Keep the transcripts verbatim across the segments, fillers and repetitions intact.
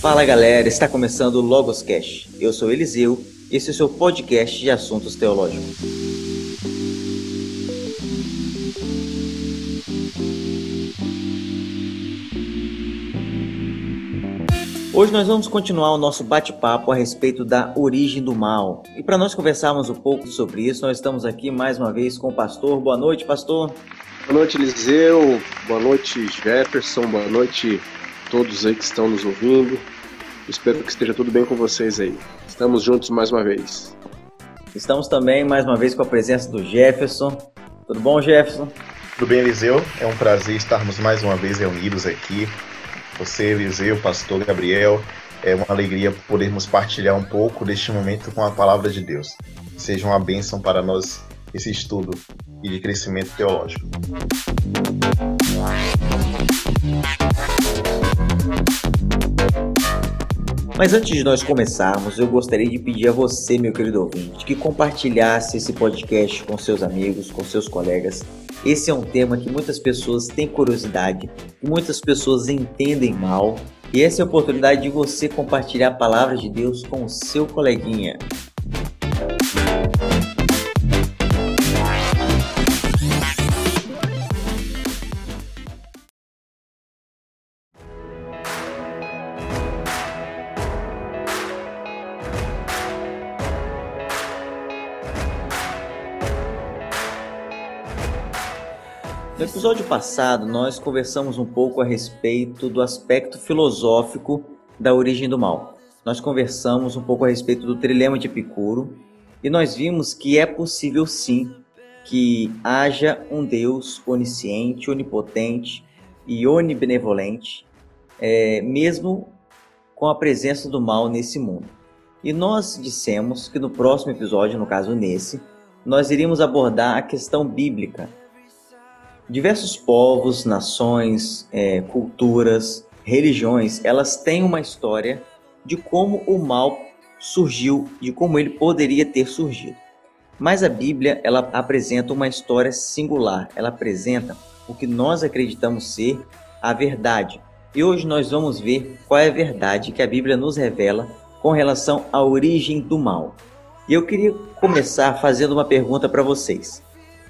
Fala galera, está começando o LogosCast. Eu sou Eliseu e esse é o seu podcast de assuntos teológicos. Hoje nós vamos continuar o nosso bate-papo a respeito da origem do mal. E para nós conversarmos um pouco sobre isso, nós estamos aqui mais uma vez com o pastor. Boa noite, pastor. Boa noite, Eliseu. Boa noite, Jefferson. Boa noite todos aí que estão nos ouvindo. Espero que esteja tudo bem com vocês aí. Estamos juntos mais uma vez. Estamos também mais uma vez com a presença do Jefferson. Tudo bom, Jefferson? Tudo bem, Eliseu? É um prazer estarmos mais uma vez reunidos aqui. Você, Eliseu, pastor Gabriel, é uma alegria podermos partilhar um pouco deste momento com a palavra de Deus. Seja uma bênção para nós esse estudo e de crescimento teológico. Mas antes de nós começarmos, eu gostaria de pedir a você, meu querido ouvinte, que compartilhasse esse podcast com seus amigos, com seus colegas. Esse é um tema que muitas pessoas têm curiosidade, que muitas pessoas entendem mal, e essa é a oportunidade de você compartilhar a palavra de Deus com o seu coleguinha. No episódio passado, nós conversamos um pouco a respeito do aspecto filosófico da origem do mal. Nós conversamos um pouco a respeito do trilema de Epicuro e nós vimos que é possível sim que haja um Deus onisciente, onipotente e onibenevolente, é, mesmo com a presença do mal nesse mundo. E nós dissemos que no próximo episódio, no caso nesse, nós iríamos abordar a questão bíblica. Diversos povos, nações, é, culturas, religiões, elas têm uma história de como o mal surgiu, de como ele poderia ter surgido. Mas a Bíblia, ela apresenta uma história singular, ela apresenta o que nós acreditamos ser a verdade. E hoje nós vamos ver qual é a verdade que a Bíblia nos revela com relação à origem do mal. E eu queria começar fazendo uma pergunta para vocês.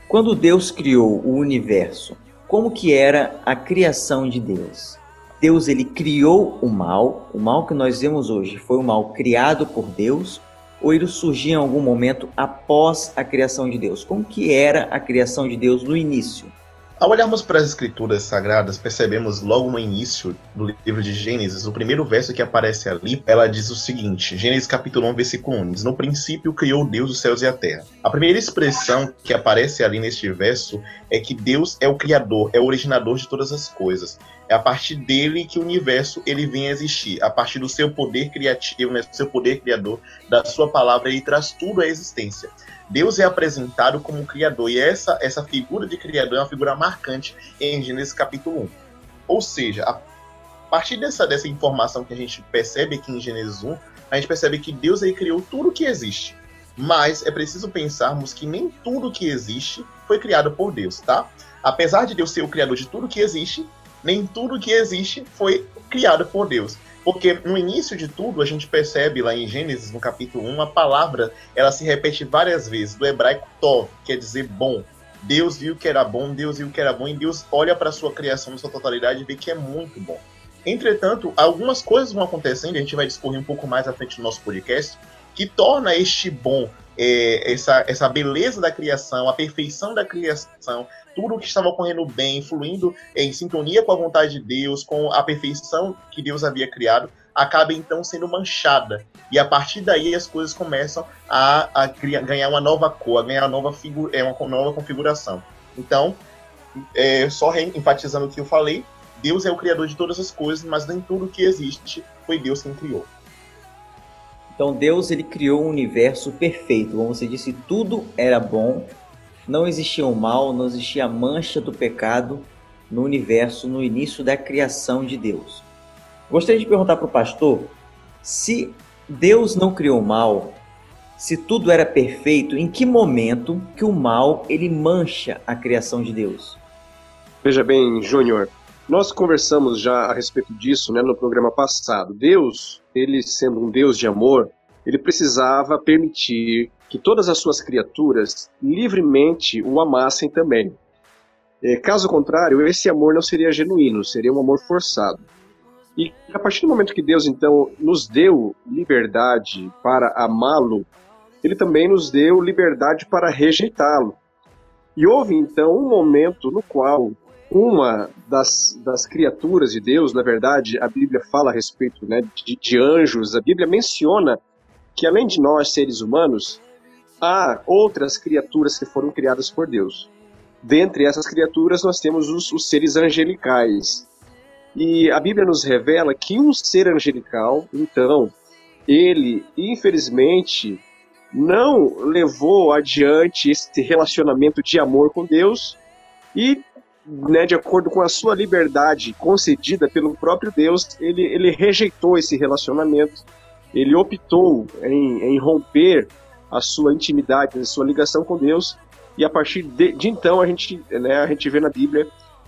Quando Deus criou o universo, como que era a criação de Deus? Deus, ele criou o mal, o mal que nós vemos hoje foi o mal criado por Deus, ou ele surgiu em algum momento após a criação de Deus? Como que era a criação de Deus no início? Ao olharmos para as escrituras sagradas, percebemos logo no início do livro de Gênesis, o primeiro verso que aparece ali, ela diz o seguinte, Gênesis capítulo um, versículo um, diz, no princípio criou Deus os céus e a terra. A primeira expressão que aparece ali neste verso é que Deus é o criador, é o originador de todas as coisas. É a partir dele que o universo ele vem a existir, a partir do seu poder criativo, né, do seu poder criador, da sua palavra, ele traz tudo à existência. Deus é apresentado como Criador, e essa, essa figura de Criador é uma figura marcante em Gênesis capítulo um. Ou seja, a partir dessa, dessa informação que a gente percebe aqui em Gênesis um, a gente percebe que Deus aí criou tudo o que existe. Mas é preciso pensarmos que nem tudo que existe foi criado por Deus, tá? Apesar de Deus ser o Criador de tudo que existe, nem tudo que existe foi criado por Deus. Porque no início de tudo, a gente percebe lá em Gênesis, no capítulo um, a palavra, ela se repete várias vezes, do hebraico tov, quer dizer bom. Deus viu que era bom, Deus viu que era bom, e Deus olha para a sua criação na sua totalidade e vê que é muito bom. Entretanto, algumas coisas vão acontecendo, e a gente vai discorrer um pouco mais à frente do nosso podcast, que torna este bom, é, essa, essa beleza da criação, a perfeição da criação, tudo o que estava ocorrendo bem, fluindo em sintonia com a vontade de Deus, com a perfeição que Deus havia criado, acaba então sendo manchada. E a partir daí as coisas começam a, a criar, ganhar uma nova cor, a ganhar uma nova, figu- é, uma nova configuração. Então, é, só re- enfatizando o que eu falei, Deus é o criador de todas as coisas, mas nem tudo que existe foi Deus quem criou. Então Deus ele criou um universo perfeito, como você disse, tudo era bom. Não existia o mal, não existia a mancha do pecado no universo, no início da criação de Deus. Gostaria de perguntar para o pastor, se Deus não criou o mal, se tudo era perfeito, em que momento que o mal ele mancha a criação de Deus? Veja bem, Júnior, Nós conversamos já a respeito disso, né, no programa passado. Deus, ele sendo um Deus de amor, ele precisava permitir que todas as suas criaturas livremente o amassem também. É, caso contrário, esse amor não seria genuíno, seria um amor forçado. E a partir do momento que Deus, então, nos deu liberdade para amá-lo, ele também nos deu liberdade para rejeitá-lo. E houve, então, um momento no qual uma das, das criaturas de Deus, na verdade, a Bíblia fala a respeito, né, de, de anjos, a Bíblia menciona que, além de nós, seres humanos, há outras criaturas que foram criadas por Deus. Dentre essas criaturas, nós temos os, os seres angelicais. E a Bíblia nos revela que um ser angelical, então, ele, infelizmente, não levou adiante esse relacionamento de amor com Deus e, né, de acordo com a sua liberdade concedida pelo próprio Deus, ele, ele rejeitou esse relacionamento, ele optou em, em romper a sua intimidade, a sua ligação com Deus, e a partir de, de então a gente, né, a gente vê na Bíblia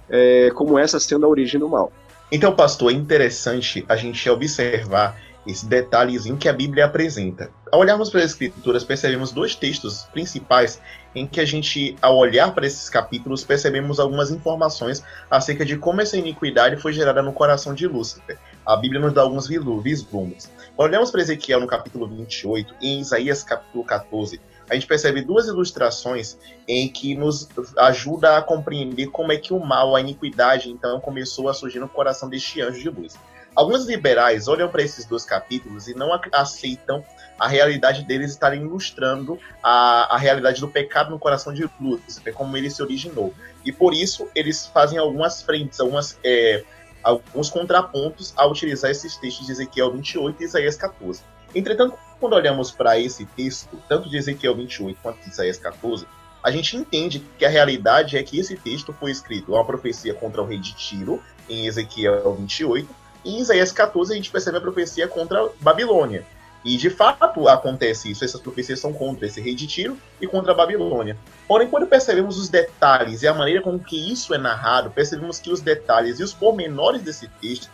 é, como essa sendo a origem do mal. Então, pastor, é interessante a gente observar esse detalhezinho que a Bíblia apresenta. Ao olharmos para as Escrituras, percebemos dois textos principais em que a gente, ao olhar para esses capítulos, percebemos algumas informações acerca de como essa iniquidade foi gerada no coração de Lúcifer. A Bíblia nos dá alguns vislumbres. Olhamos para Ezequiel no capítulo vinte e oito e em Isaías capítulo catorze, a gente percebe duas ilustrações em que nos ajuda a compreender como é que o mal, a iniquidade, então, começou a surgir no coração deste anjo de luz. Alguns liberais olham para esses dois capítulos e não aceitam a realidade deles estarem ilustrando a, a realidade do pecado no coração de Lúcifer, como ele se originou. E por isso eles fazem algumas frentes, algumas, é, alguns contrapontos a utilizar esses textos de Ezequiel vinte e oito e Isaías catorze. Entretanto, quando olhamos para esse texto, tanto de Ezequiel vinte e oito quanto de Isaías catorze, a gente entende que a realidade é que esse texto foi escrito, uma profecia contra o rei de Tiro, em Ezequiel vinte e oito, e em Isaías catorze a gente percebe a profecia contra a Babilônia. E de fato acontece isso, essas profecias são contra esse rei de Tiro e contra a Babilônia. Porém, quando percebemos os detalhes e a maneira com que isso é narrado, percebemos que os detalhes e os pormenores desse texto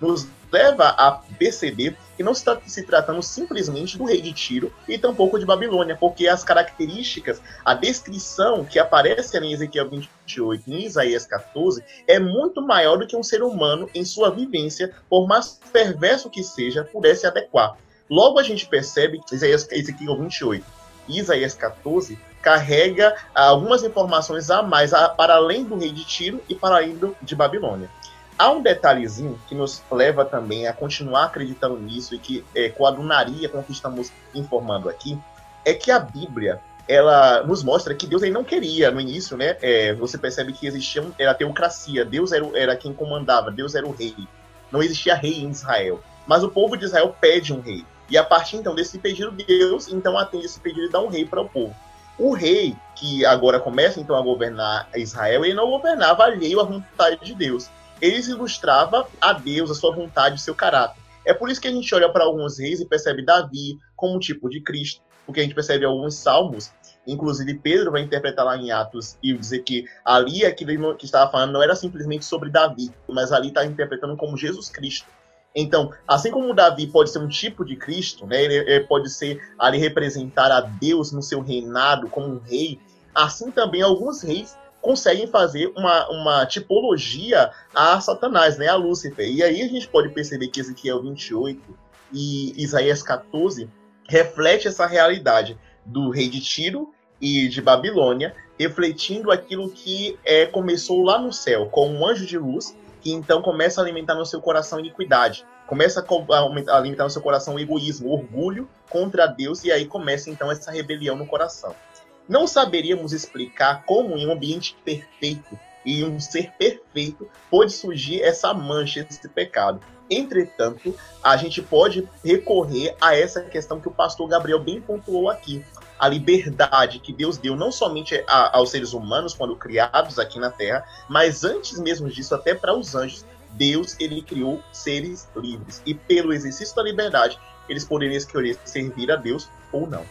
nos leva a perceber que não está se tratando simplesmente do rei de Tiro e tampouco de Babilônia, porque as características, a descrição que aparece em Ezequiel vinte e oito e em Isaías catorze é muito maior do que um ser humano em sua vivência, por mais perverso que seja, pudesse adequar. Logo a gente percebe que Ezequiel vinte e oito e Isaías catorze carrega algumas informações a mais para além do rei de Tiro e para além de Babilônia. Há um detalhezinho que nos leva também a continuar acreditando nisso e que é, coadunaria com o que estamos informando aqui, é que a Bíblia, ela nos mostra que Deus ele não queria no início, né? É, você percebe que existia era teocracia, Deus era, era quem comandava, Deus era o rei. Não existia rei em Israel, mas o povo de Israel pede um rei. E a partir então desse pedido, Deus então atende esse pedido e dá um rei para o povo. O rei, que agora começa então a governar Israel, ele não governava alheio à vontade de Deus. Ele ilustrava a Deus, a sua vontade, o seu caráter. É por isso que a gente olha para alguns reis e percebe Davi como um tipo de Cristo, porque a gente percebe alguns salmos, inclusive Pedro vai interpretar lá em Atos e dizer que ali aquilo que estava falando não era simplesmente sobre Davi, mas ali está interpretando como Jesus Cristo. Então, assim como Davi pode ser um tipo de Cristo, né, ele pode ser ali representar a Deus no seu reinado como um rei, assim também alguns reis conseguem fazer uma, uma tipologia a Satanás, né, a Lúcifer. E aí a gente pode perceber que Ezequiel vinte e oito e Isaías catorze reflete essa realidade do rei de Tiro e de Babilônia, refletindo aquilo que é, começou lá no céu, com um anjo de luz, que então começa a alimentar no seu coração iniquidade, começa a alimentar no seu coração o egoísmo, o orgulho contra Deus, e aí começa então essa rebelião no coração. Não saberíamos explicar como em um ambiente perfeito e um ser perfeito pode surgir essa mancha, esse pecado. Entretanto, a gente pode recorrer a essa questão que o pastor Gabriel bem pontuou aqui. A liberdade que Deus deu não somente a, aos seres humanos quando criados aqui na Terra, mas antes mesmo disso até para os anjos. Deus ele criou seres livres e pelo exercício da liberdade eles poderiam escolher servir a Deus ou não.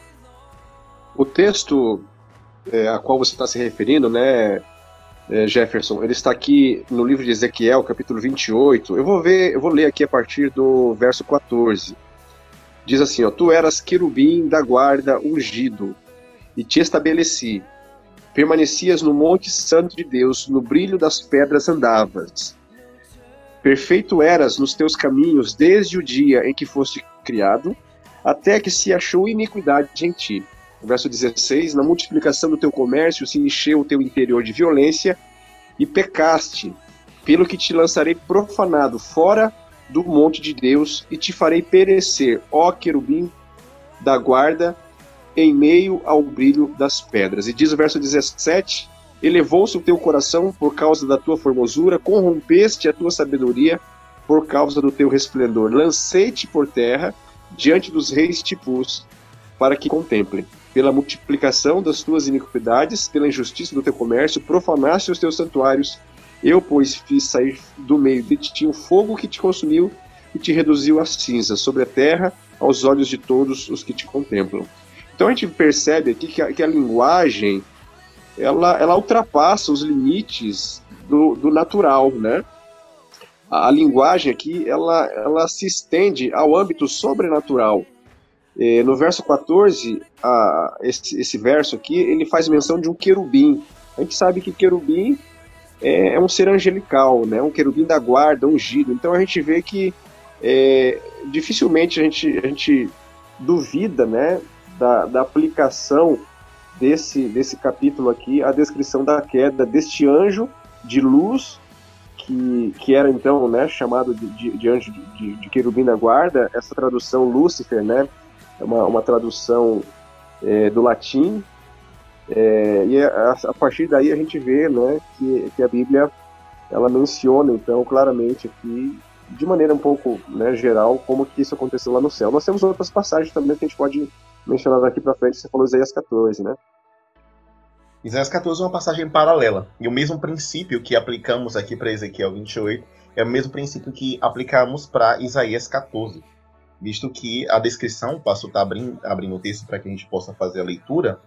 O texto é, a qual você está se referindo, né, Jefferson, ele está aqui no livro de Ezequiel, capítulo vinte e oito. Eu vou ver, eu vou ler aqui a partir do verso quatorze. Diz assim, ó, tu eras querubim da guarda ungido, e te estabeleci. Permanecias no monte santo de Deus, no brilho das pedras andavas. Perfeito eras nos teus caminhos desde o dia em que foste criado, até que se achou iniquidade em ti. Verso dezesseis, na multiplicação do teu comércio se encheu o teu interior de violência e pecaste, pelo que te lançarei profanado fora do monte de Deus e te farei perecer, ó querubim da guarda, em meio ao brilho das pedras. E diz o verso dezessete, elevou-se o teu coração por causa da tua formosura, corrompeste a tua sabedoria por causa do teu resplendor, lancei-te por terra, diante dos reis te pus, para que contemplem. Pela multiplicação das tuas iniquidades, pela injustiça do teu comércio, profanaste os teus santuários. Eu, pois, fiz sair do meio de ti um fogo que te consumiu e te reduziu a cinza sobre a terra, aos olhos de todos os que te contemplam. Então a gente percebe aqui que a, que a linguagem, ela, ela ultrapassa os limites do, do natural, né? A, a linguagem aqui, ela, ela se estende ao âmbito sobrenatural. No verso quatorze, a, esse, esse verso aqui, ele faz menção de um querubim. A gente sabe que querubim é, é um ser angelical, né? Um querubim da guarda, ungido. Então a gente vê que é, dificilmente a gente, a gente duvida, né, da, da aplicação desse, desse capítulo aqui, a descrição da queda deste anjo de luz, que, que era então, né, chamado de, de, de anjo de, de querubim da guarda, essa tradução Lúcifer, né? É uma, uma tradução é, do latim, é, e a, a partir daí a gente vê, né, que, que a Bíblia ela menciona, então, claramente aqui, de maneira um pouco, né, geral, como que isso aconteceu lá no céu. Nós temos outras passagens também que a gente pode mencionar daqui para frente, você falou Isaías catorze, né? Isaías catorze é uma passagem paralela, e o mesmo princípio que aplicamos aqui para Ezequiel vinte e oito é o mesmo princípio que aplicamos para Isaías catorze. Visto que a descrição, posso estar abrindo, abrindo o texto para que a gente possa fazer a leitura,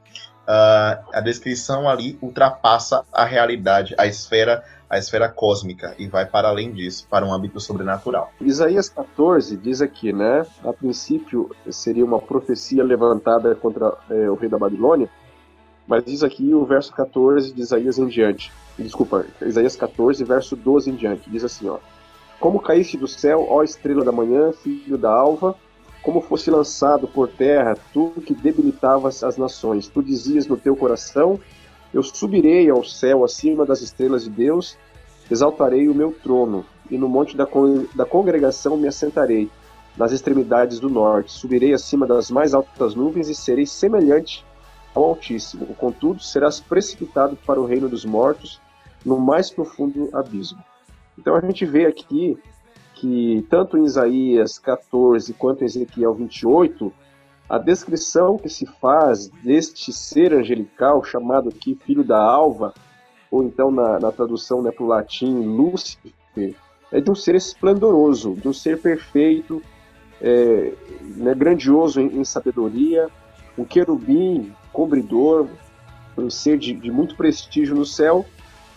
uh, a descrição ali ultrapassa a realidade, a esfera, a esfera cósmica, e vai para além disso, para um âmbito sobrenatural. Isaías catorze diz aqui, né, a princípio seria uma profecia levantada contra é, o rei da Babilônia, mas diz aqui o verso catorze de Isaías em diante, desculpa, Isaías catorze, verso doze em diante, diz assim, ó, como caíste do céu, ó estrela da manhã, filho da alva, como fosse lançado por terra, tu que debilitavas as nações. Tu dizias no teu coração, eu subirei ao céu acima das estrelas de Deus, exaltarei o meu trono, e no monte da, con- da congregação me assentarei, nas extremidades do norte. Subirei acima das mais altas nuvens e serei semelhante ao Altíssimo. Contudo, serás precipitado para o reino dos mortos, no mais profundo abismo. Então a gente vê aqui que tanto em Isaías catorze quanto em Ezequiel vinte e oito, a descrição que se faz deste ser angelical, chamado aqui filho da alva, ou então na, na tradução, né, para o latim, Lúcifer, é de um ser esplendoroso, de um ser perfeito, é, né, grandioso em, em sabedoria, um querubim cobridor, um ser de, de muito prestígio no céu,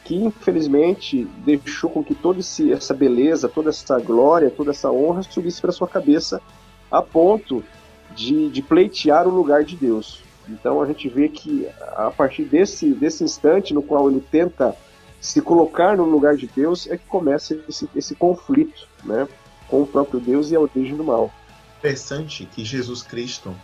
que infelizmente deixou com que toda essa beleza, toda essa glória, toda essa honra subisse para sua cabeça a ponto de, de pleitear o lugar de Deus. Então a gente vê que a partir desse, desse instante no qual ele tenta se colocar no lugar de Deus é que começa esse, esse conflito, né, com o próprio Deus e a origem do mal. Interessante que Jesus Cristo,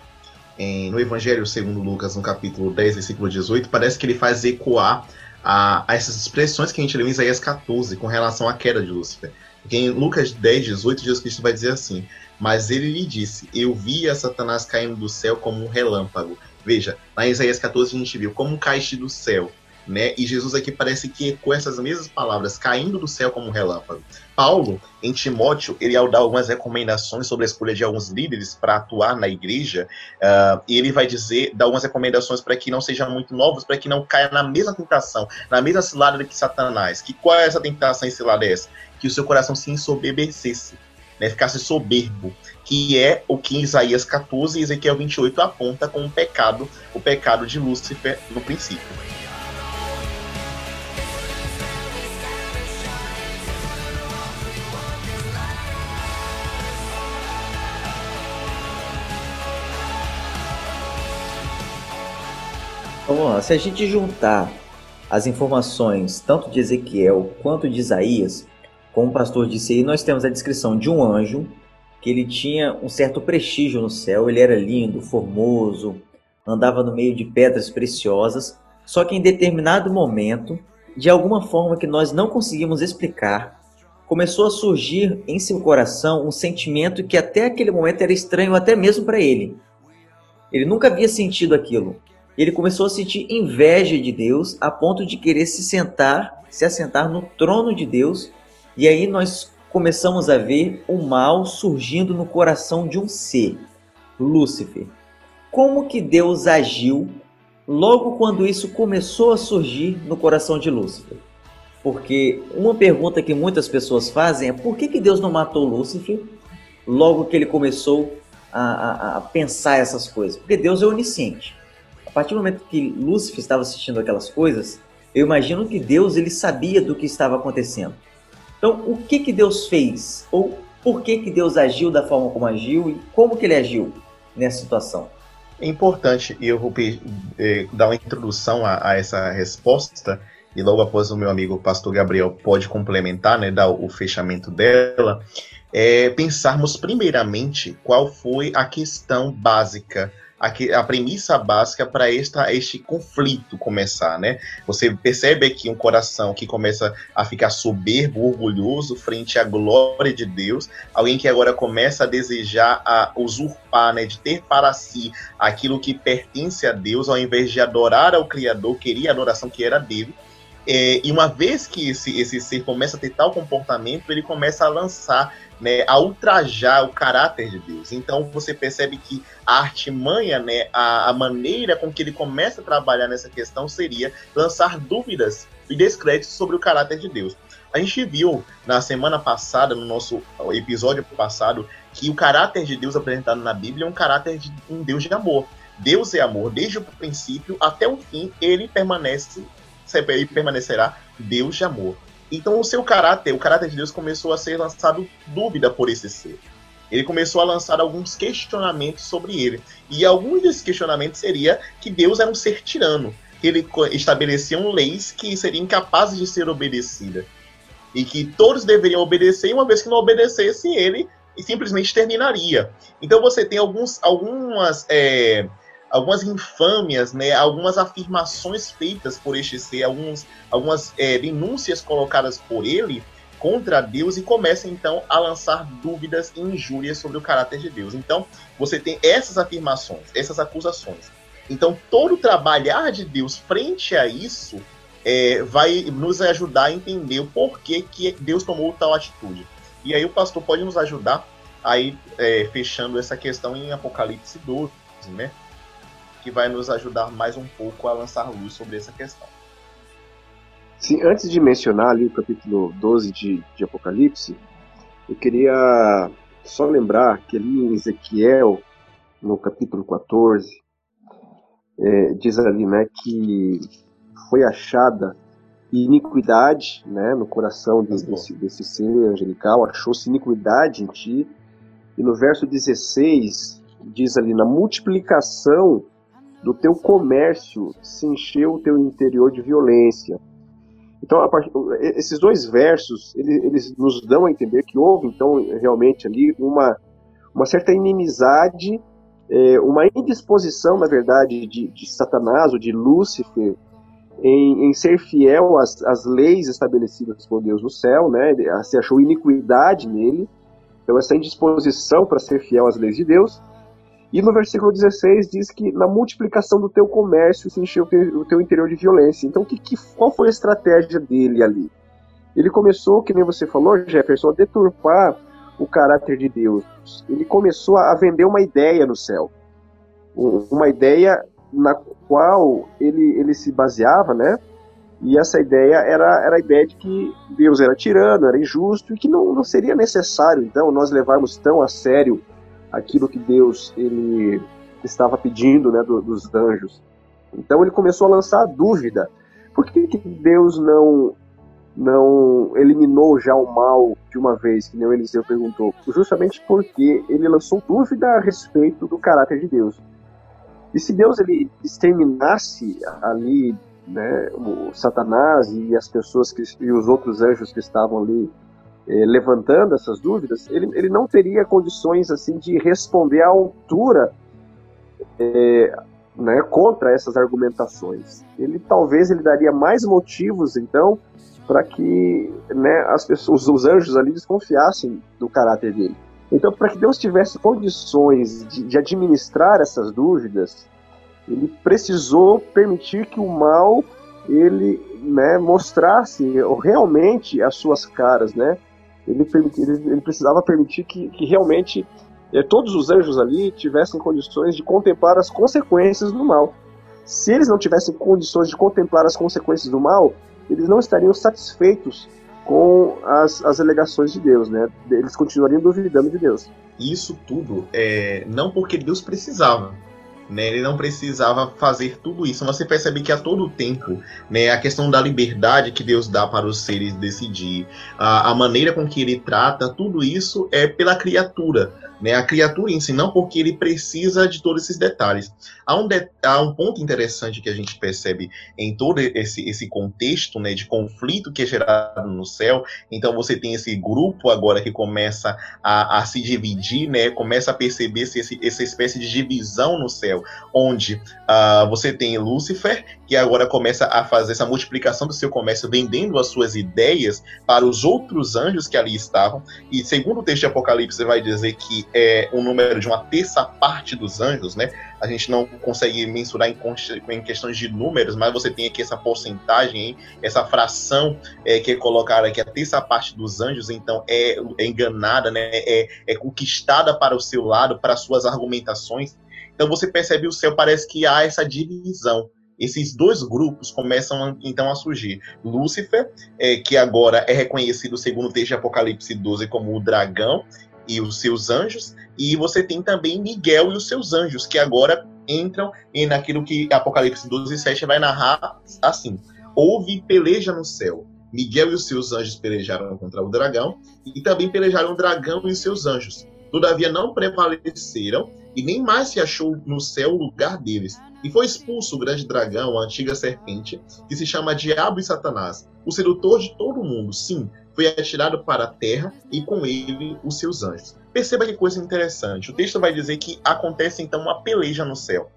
em, no Evangelho segundo Lucas, no capítulo dez, versículo dezoito, parece que ele faz ecoar A, a essas expressões que a gente leu em Isaías catorze com relação à queda de Lúcifer. Porque em Lucas dez, dezoito, Jesus Cristo vai dizer assim, mas ele lhe disse, eu via Satanás caindo do céu como um relâmpago. Veja, lá em Isaías catorze a gente viu como caíste do céu, né? E Jesus aqui parece que ecoa essas mesmas palavras, caindo do céu como um relâmpago. Paulo, em Timóteo, ele ao dar algumas recomendações sobre a escolha de alguns líderes para atuar na igreja, uh, ele vai dizer, dar algumas recomendações para que não sejam muito novos, para que não caia na mesma tentação, na mesma cilada que Satanás. Que qual é essa tentação e cilada é essa? Que o seu coração se ensoberbecesse, né, ficasse soberbo, que é o que Isaías catorze e Ezequiel vinte e oito aponta como um pecado, o pecado de Lúcifer no princípio. Vamos lá, se a gente juntar as informações tanto de Ezequiel quanto de Isaías, como o pastor disse aí, nós temos a descrição de um anjo, que ele tinha um certo prestígio no céu, ele era lindo, formoso, andava no meio de pedras preciosas, só que em determinado momento, de alguma forma que nós não conseguimos explicar, começou a surgir em seu coração um sentimento que até aquele momento era estranho até mesmo para ele. Ele nunca havia sentido aquilo. Ele começou a sentir inveja de Deus a ponto de querer se sentar, se assentar no trono de Deus, e aí nós começamos a ver o mal surgindo no coração de um ser, Lúcifer. Como que Deus agiu logo quando isso começou a surgir no coração de Lúcifer? Porque uma pergunta que muitas pessoas fazem é por que que Deus não matou Lúcifer logo que ele começou a, a, a pensar essas coisas? Porque Deus é onisciente. A partir do momento que Lúcifer estava assistindo aquelas coisas, eu imagino que Deus ele sabia do que estava acontecendo. Então, o que, que Deus fez? Ou por que, que Deus agiu da forma como agiu? E como que ele agiu nessa situação? É importante, e eu vou eh, dar uma introdução a, a essa resposta, e logo após o meu amigo pastor Gabriel pode complementar, né, dar o, o fechamento dela, é pensarmos primeiramente qual foi a questão básica, a, que, a premissa básica para este conflito começar, né? Você percebe aqui um coração que começa a ficar soberbo, orgulhoso frente à glória de Deus, alguém que agora começa a desejar a usurpar, né, de ter para si aquilo que pertence a Deus, ao invés de adorar ao Criador, queria a adoração que era dele. É, e uma vez que esse, esse ser começa a ter tal comportamento, ele começa a lançar, né, a ultrajar o caráter de Deus. Então você percebe que a artimanha, né, a, a maneira com que ele começa a trabalhar nessa questão seria lançar dúvidas e descréditos sobre o caráter de Deus. A gente viu na semana passada, no nosso episódio passado, que o caráter de Deus apresentado na Bíblia é um caráter de um Deus de amor. Deus é amor, desde o princípio até o fim, ele permanece e permanecerá Deus de amor. Então o seu caráter, o caráter de Deus começou a ser lançado dúvida por esse ser. Ele começou a lançar alguns questionamentos sobre ele. E alguns desses questionamentos seria que Deus era um ser tirano. Ele estabelecia leis que seriam incapazes de ser obedecidas. E que todos deveriam obedecer, e uma vez que não obedecesse, ele simplesmente terminaria. Então você tem alguns, algumas... É, algumas infâmias, né, algumas afirmações feitas por este ser, alguns, algumas é, denúncias colocadas por ele contra Deus, e começa então a lançar dúvidas e injúrias sobre o caráter de Deus. Então você tem essas afirmações, essas acusações. Então todo o trabalhar de Deus frente a isso é, vai nos ajudar a entender o porquê que Deus tomou tal atitude. E aí o pastor pode nos ajudar aí, é, fechando essa questão em Apocalipse doze, né, que vai nos ajudar mais um pouco a lançar luz sobre essa questão. Sim, antes de mencionar ali o capítulo doze de, de Apocalipse, eu queria só lembrar que ali em Ezequiel, no capítulo quatorze, é, diz ali, né, que foi achada iniquidade, né, no coração de, desse, desse ser angelical, achou-se iniquidade em ti, e no verso dezesseis diz ali, na multiplicação do teu comércio se encheu o teu interior de violência. Então, a part... esses dois versos, eles, eles nos dão a entender que houve, então, realmente ali uma, uma certa inimizade, é, uma indisposição, na verdade, de, de Satanás ou de Lúcifer em, em ser fiel às, às leis estabelecidas por Deus no céu, né? Se achou iniquidade nele, então essa indisposição para ser fiel às leis de Deus. E no versículo dezesseis diz que na multiplicação do teu comércio se encheu o teu, o teu interior de violência. Então que, que, qual foi a estratégia dele ali? Ele começou, que nem você falou, Jefferson, a deturpar o caráter de Deus. Ele começou a vender uma ideia no céu. Uma ideia na qual ele, ele se baseava, né? E essa ideia era, era a ideia de que Deus era tirano, era injusto, e que não, não seria necessário, então, nós levarmos tão a sério aquilo que Deus ele estava pedindo, né, do, dos anjos. Então ele começou a lançar a dúvida. Por que, que Deus não, não eliminou já o mal de uma vez, que nem o Eliseu perguntou? Justamente porque ele lançou dúvida a respeito do caráter de Deus. E se Deus ele exterminasse ali, né, o Satanás e as pessoas que, e os outros anjos que estavam ali eh, levantando essas dúvidas, ele, ele não teria condições assim de responder à altura eh, né, contra essas argumentações. Ele talvez ele daria mais motivos então para que, né, as pessoas, os anjos ali desconfiassem do caráter dele. Então, para que Deus tivesse condições de, de administrar essas dúvidas, ele precisou permitir que o mal, ele, né, mostrasse realmente as suas caras, né? Ele, ele, ele precisava permitir que, que realmente eh, todos os anjos ali tivessem condições de contemplar as consequências do mal. Se eles não tivessem condições de contemplar as consequências do mal, eles não estariam satisfeitos com as, as alegações de Deus, né? Eles continuariam duvidando de Deus. Isso tudo é não porque Deus precisava, né? Ele não precisava fazer tudo isso. Mas você percebe que a todo tempo, né, a questão da liberdade que Deus dá para os seres decidir, a, a maneira com que ele trata, tudo isso é pela criatura, né? A criatura em si, não porque ele precisa de todos esses detalhes. Há um, de, há um ponto interessante que a gente percebe em todo esse, esse contexto, né, de conflito que é gerado no céu. Então você tem esse grupo agora que começa a, a se dividir, né, começa a perceber esse, essa espécie de divisão no céu, onde uh, você tem Lúcifer, que agora começa a fazer essa multiplicação do seu comércio, vendendo as suas ideias para os outros anjos que ali estavam. E segundo o texto de Apocalipse, vai dizer que é um número de uma terça parte dos anjos, né? A gente não consegue mensurar em, em questões de números, mas você tem aqui essa porcentagem, hein? Essa fração é, que é colocada aqui, a terça parte dos anjos, então é, é enganada, né? é, é conquistada para o seu lado, para suas argumentações. Então você percebe o céu, parece que há essa divisão. Esses dois grupos começam, então, a surgir. Lúcifer, é, que agora é reconhecido, segundo o texto de Apocalipse doze, como o dragão e os seus anjos, e você tem também Miguel e os seus anjos, que agora entram naquilo que Apocalipse doze, sete vai narrar assim: houve peleja no céu, Miguel e os seus anjos pelejaram contra o dragão, e também pelejaram o dragão e os seus anjos, todavia não prevaleceram, e nem mais se achou no céu o lugar deles. E foi expulso o grande dragão, a antiga serpente, que se chama Diabo e Satanás, o sedutor de todo mundo, sim, foi atirado para a terra, e com ele os seus anjos. Perceba que coisa interessante, o texto vai dizer que acontece então uma peleja no céu.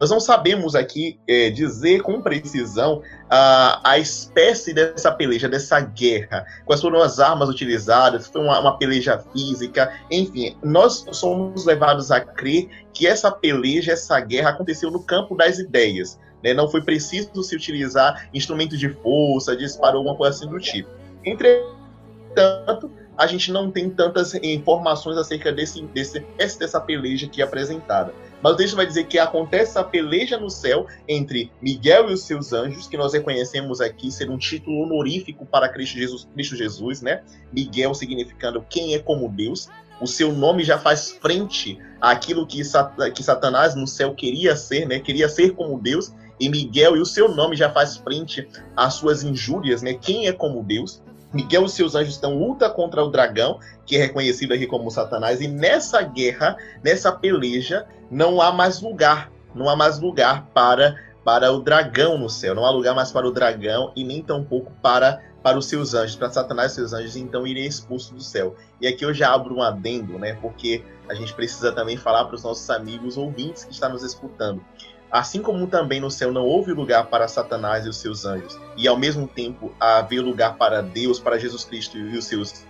Nós não sabemos aqui é, dizer com precisão a, a espécie dessa peleja, dessa guerra, quais foram as armas utilizadas, foi uma, uma peleja física, enfim, nós somos levados a crer que essa peleja, essa guerra aconteceu no campo das ideias, né? Não foi preciso se utilizar instrumentos de força, disparo, alguma coisa assim do tipo. Entretanto, a gente não tem tantas informações acerca desse, desse, dessa peleja aqui apresentada. Mas o texto vai dizer que acontece a peleja no céu entre Miguel e os seus anjos, que nós reconhecemos aqui ser um título honorífico para Cristo Jesus, Cristo Jesus, né? Miguel significando quem é como Deus. O seu nome já faz frente àquilo que, sat- que Satanás no céu queria ser, né? Queria ser como Deus. E Miguel e o seu nome já faz frente às suas injúrias, né? Quem é como Deus? Miguel e seus anjos estão em luta contra o dragão, que é reconhecido aqui como Satanás, e nessa guerra, nessa peleja, não há mais lugar, não há mais lugar para, para o dragão no céu, não há lugar mais para o dragão e nem tampouco para, para os seus anjos, para Satanás e seus anjos, então irem expulsos do céu. E aqui eu já abro um adendo, né, porque a gente precisa também falar para os nossos amigos ouvintes que estão nos escutando. Assim como também no céu não houve lugar para Satanás e os seus anjos, e ao mesmo tempo havia lugar para Deus, para Jesus Cristo e os seus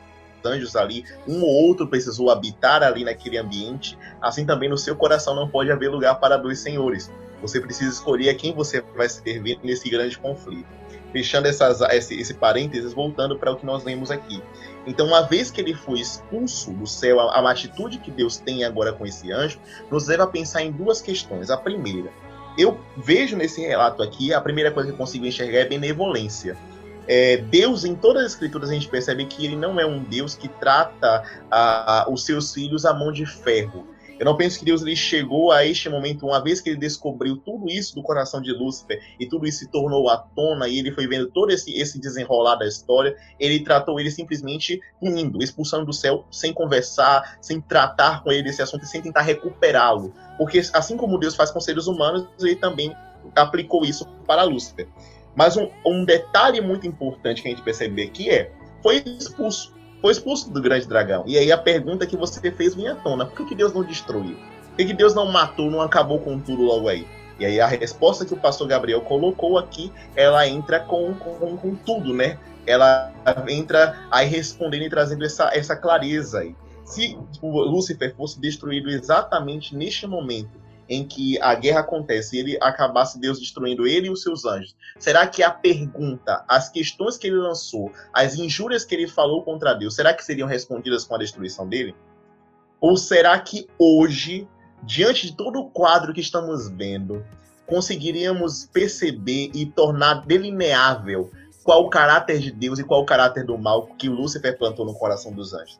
anjos ali, um ou outro precisou habitar ali naquele ambiente, assim também no seu coração não pode haver lugar para dois senhores. Você precisa escolher a quem você vai servir nesse grande conflito. Fechando essas, esse, esse parênteses, voltando para o que nós lemos aqui. Então, uma vez que ele foi expulso do céu, a, a atitude que Deus tem agora com esse anjo, nos leva a pensar em duas questões. A primeira, eu vejo nesse relato aqui, a primeira coisa que eu consigo enxergar é benevolência. É, Deus, em todas as escrituras, a gente percebe que ele não é um Deus que trata a, a, os seus filhos à mão de ferro. Eu não penso que Deus ele chegou a este momento, uma vez que ele descobriu tudo isso do coração de Lúcifer, e tudo isso se tornou à tona, e ele foi vendo todo esse, esse desenrolar da história, ele tratou ele simplesmente punindo, expulsando do céu, sem conversar, sem tratar com ele esse assunto, sem tentar recuperá-lo. Porque assim como Deus faz com seres humanos, ele também aplicou isso para Lúcifer. Mas um, um detalhe muito importante que a gente percebe aqui é, foi expulso. Foi expulso do grande dragão. E aí a pergunta que você fez vinha à tona. Por que Deus não destruiu? Por que Deus não matou, não acabou com tudo logo aí? E aí a resposta que o pastor Gabriel colocou aqui, ela entra com, com, com tudo, né? Ela entra aí respondendo e trazendo essa, essa clareza aí. Se Lúcifer fosse destruído exatamente neste momento em que a guerra acontece e ele acabasse Deus destruindo ele e os seus anjos, será que a pergunta, as questões que ele lançou, as injúrias que ele falou contra Deus, será que seriam respondidas com a destruição dele? Ou será que hoje, diante de todo o quadro que estamos vendo, conseguiríamos perceber e tornar delineável qual o caráter de Deus e qual o caráter do mal que Lúcifer plantou no coração dos anjos?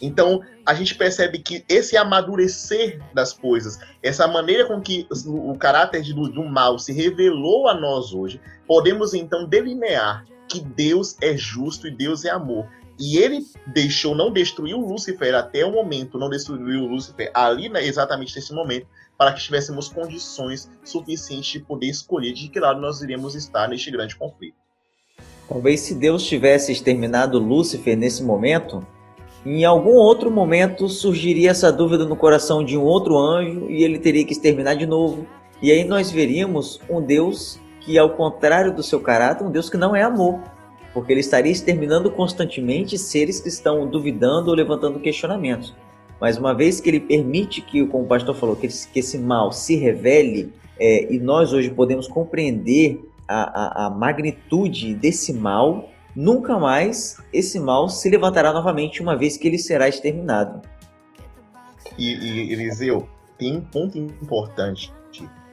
Então, a gente percebe que esse amadurecer das coisas, essa maneira com que o caráter do, do mal se revelou a nós hoje, podemos então delinear que Deus é justo e Deus é amor. E ele deixou, não destruiu Lúcifer até o momento, não destruiu Lúcifer ali, né, exatamente nesse momento, para que tivéssemos condições suficientes de poder escolher de que lado nós iremos estar neste grande conflito. Talvez se Deus tivesse exterminado Lúcifer nesse momento, em algum outro momento surgiria essa dúvida no coração de um outro anjo e ele teria que exterminar de novo. E aí nós veríamos um Deus que, ao contrário do seu caráter, um Deus que não é amor, porque ele estaria exterminando constantemente seres que estão duvidando ou levantando questionamentos. Mas uma vez que ele permite que, como o pastor falou, que esse mal se revele, é, e nós hoje podemos compreender a, a, a magnitude desse mal, nunca mais esse mal se levantará novamente, uma vez que ele será exterminado. E, e Eliseu, tem um ponto importante,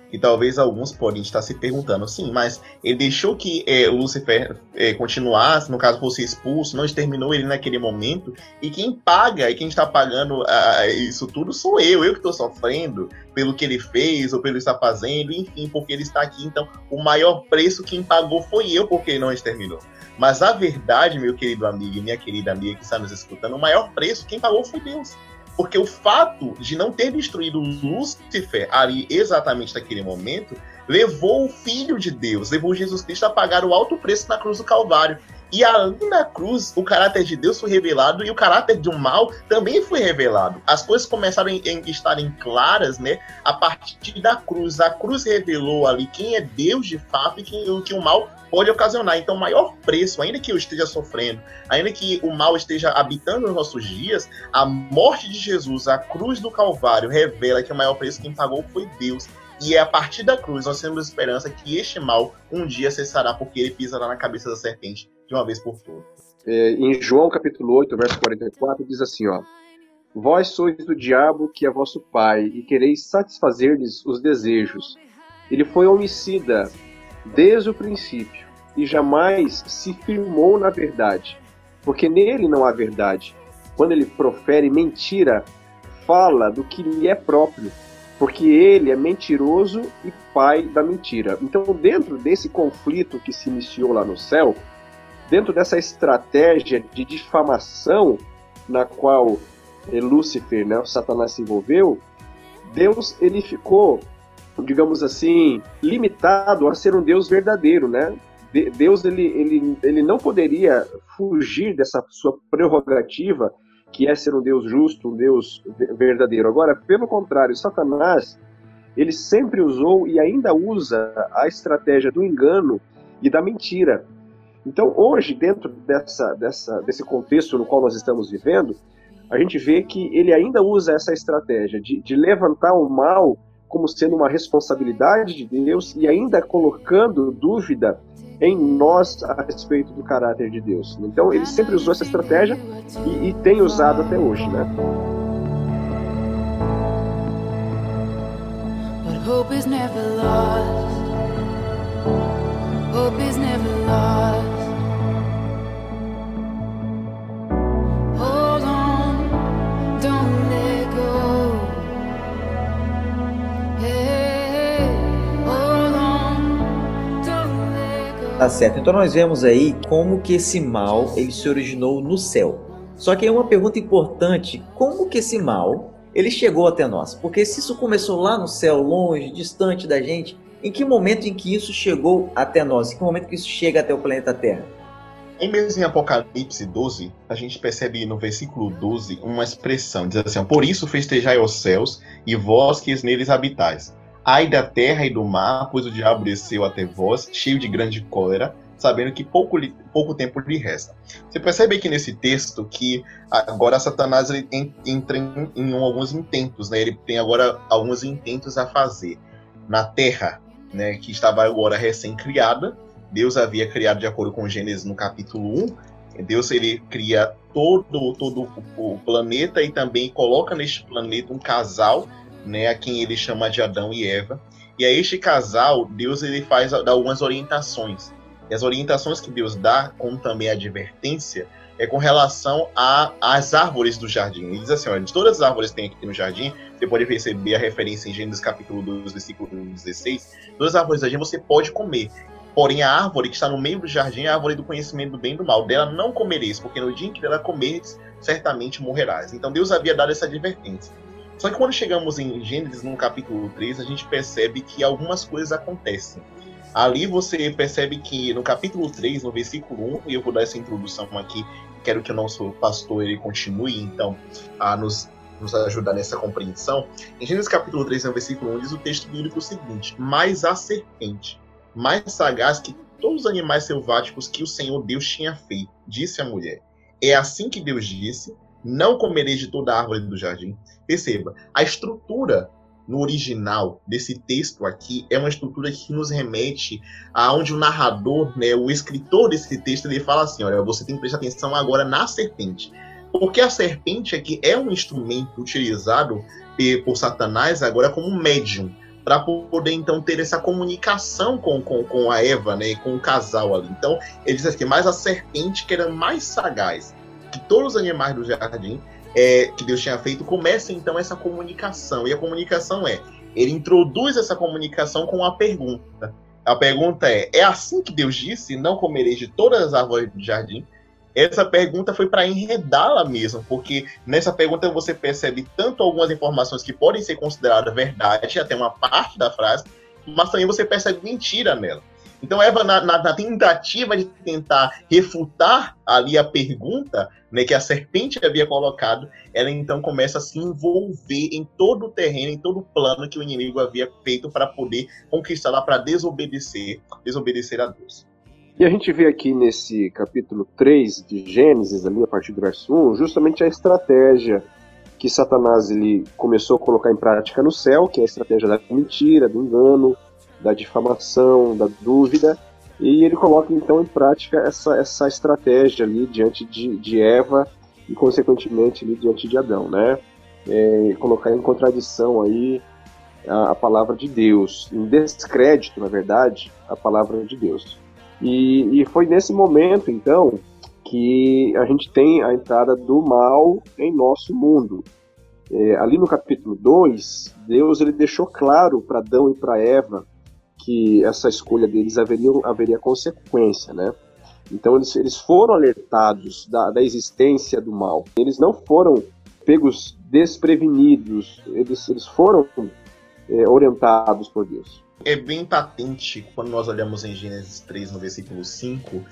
que talvez alguns podem estar se perguntando, sim, mas ele deixou que é, Lúcifer é, continuasse, no caso fosse expulso, não exterminou ele naquele momento, e quem paga, e quem está pagando ah, isso tudo sou eu, eu que estou sofrendo pelo que ele fez, ou pelo que está fazendo, enfim, porque ele está aqui, então o maior preço quem pagou foi eu, porque ele não exterminou. Mas a verdade, meu querido amigo e minha querida amiga que está nos escutando, o maior preço quem pagou foi Deus. Porque o fato de não ter destruído Lúcifer ali exatamente naquele momento, levou o Filho de Deus, levou Jesus Cristo a pagar o alto preço na cruz do Calvário. E ali na cruz, o caráter de Deus foi revelado e o caráter do mal também foi revelado. As coisas começaram a estarem claras, né, a partir da cruz. A cruz revelou ali quem é Deus de fato e quem, o que o mal pode ocasionar. Então, o maior preço, ainda que eu esteja sofrendo, ainda que o mal esteja habitando nos nossos dias, a morte de Jesus, a cruz do Calvário, revela que o maior preço que quem pagou foi Deus. E é a partir da cruz nós temos esperança que este mal um dia cessará, porque ele pisará na cabeça da serpente de uma vez por todas. É, em João capítulo oito, verso quarenta e quatro, diz assim, ó: Vós sois do diabo, que é vosso pai, e quereis satisfazer-lhes os desejos. Ele foi homicida desde o princípio, e jamais se firmou na verdade, porque nele não há verdade. Quando ele profere mentira, fala do que lhe é próprio, porque ele é mentiroso e pai da mentira. Então, dentro desse conflito que se iniciou lá no céu, dentro dessa estratégia de difamação na qual Lúcifer, né, o Satanás, se envolveu, Deus ele ficou, digamos assim, limitado a ser um Deus verdadeiro, né? De- Deus ele, ele, ele não poderia fugir dessa sua prerrogativa, que é ser um Deus justo, um Deus verdadeiro. Agora, pelo contrário, Satanás, ele sempre usou e ainda usa a estratégia do engano e da mentira. Então, hoje, dentro dessa, dessa, desse contexto no qual nós estamos vivendo, a gente vê que ele ainda usa essa estratégia de, de levantar o mal como sendo uma responsabilidade de Deus e ainda colocando dúvida em nós a respeito do caráter de Deus. Então, ele sempre usou essa estratégia e, e tem usado até hoje, né? But hope is never lost. Hope is never lost. Hold on, don't let go. Tá certo. Então nós vemos aí como que esse mal ele se originou no céu. Só que é uma pergunta importante, como que esse mal ele chegou até nós? Porque se isso começou lá no céu, longe, distante da gente, em que momento em que isso chegou até nós? Em que momento que isso chega até o planeta Terra? Em mesmo em Apocalipse doze, a gente percebe no versículo doze uma expressão, diz assim: por isso festejai os céus e vós que neles habitais. Ai da terra e do mar, pois o diabo desceu até vós, cheio de grande cólera, sabendo que pouco, lhe, pouco tempo lhe resta. Você percebe aqui nesse texto que agora Satanás ele entra em, em alguns intentos, né? Ele tem agora alguns intentos a fazer na terra, né? Que estava agora recém-criada. Deus havia criado, de acordo com Gênesis no capítulo um, Deus ele cria todo, todo o planeta e também coloca neste planeta um casal, né, a quem ele chama de Adão e Eva. E a este casal, Deus ele faz, dá algumas orientações. E as orientações que Deus dá, como também a advertência, é com relação às árvores do jardim. Ele diz assim, olha, de todas as árvores que tem aqui no jardim, você pode perceber a referência em Gênesis capítulo dois, versículo dezesseis, todas as árvores do jardim você pode comer. Porém, a árvore que está no meio do jardim é a árvore do conhecimento do bem e do mal. Dela não comereis, porque no dia em que dela comeres, certamente morrerás. Então, Deus havia dado essa advertência. Só que quando chegamos em Gênesis, no capítulo três, a gente percebe que algumas coisas acontecem. Ali você percebe que no capítulo três, no versículo um, e eu vou dar essa introdução aqui, quero que o nosso pastor ele continue, então, a nos, nos ajudar nessa compreensão. Em Gênesis capítulo três, no versículo um, diz o texto bíblico o seguinte: mas a serpente, mais sagaz que todos os animais selváticos que o Senhor Deus tinha feito, disse a mulher: é assim que Deus disse, não comereis de toda a árvore do jardim. Perceba, a estrutura no original desse texto aqui é uma estrutura que nos remete a onde o narrador, né, o escritor desse texto, ele fala assim, olha, você tem que prestar atenção agora na serpente. Porque a serpente aqui é um instrumento utilizado por Satanás agora como médium, para poder, então, ter essa comunicação com, com, com a Eva, né, com o casal ali. Então, ele diz assim, mas a serpente, que era mais sagaz que todos os animais do jardim é, que Deus tinha feito, começa, então, essa comunicação. E a comunicação é, ele introduz essa comunicação com a pergunta. A pergunta é, é assim que Deus disse, não comereis de todas as árvores do jardim? Essa pergunta foi para enredá-la mesmo, porque nessa pergunta você percebe tanto algumas informações que podem ser consideradas verdade, até uma parte da frase, mas também você percebe mentira nela. Então Eva, na, na, na tentativa de tentar refutar ali a pergunta, né, que a serpente havia colocado, ela então começa a se envolver em todo o terreno, em todo o plano que o inimigo havia feito para poder conquistá-la, para desobedecer, desobedecer a Deus. E a gente vê aqui nesse capítulo três de Gênesis, ali a partir do verso um, justamente a estratégia que Satanás ele começou a colocar em prática no céu, que é a estratégia da mentira, do engano, da difamação, da dúvida, e ele coloca então em prática essa, essa estratégia ali diante de, de Eva e consequentemente ali diante de Adão, né? É, colocar em contradição aí a, a palavra de Deus, em descrédito, na verdade, a palavra de Deus. E, e foi nesse momento, então, que a gente tem a entrada do mal em nosso mundo. É, ali no capítulo dois, Deus ele deixou claro para Adão e para Eva que essa escolha deles haveria, haveria consequência, né? Então eles, eles foram alertados da, da existência do mal. Eles não foram pegos desprevenidos, eles, eles foram é, orientados por Deus. É bem patente, quando nós olhamos em Gênesis três, no versículo cinco,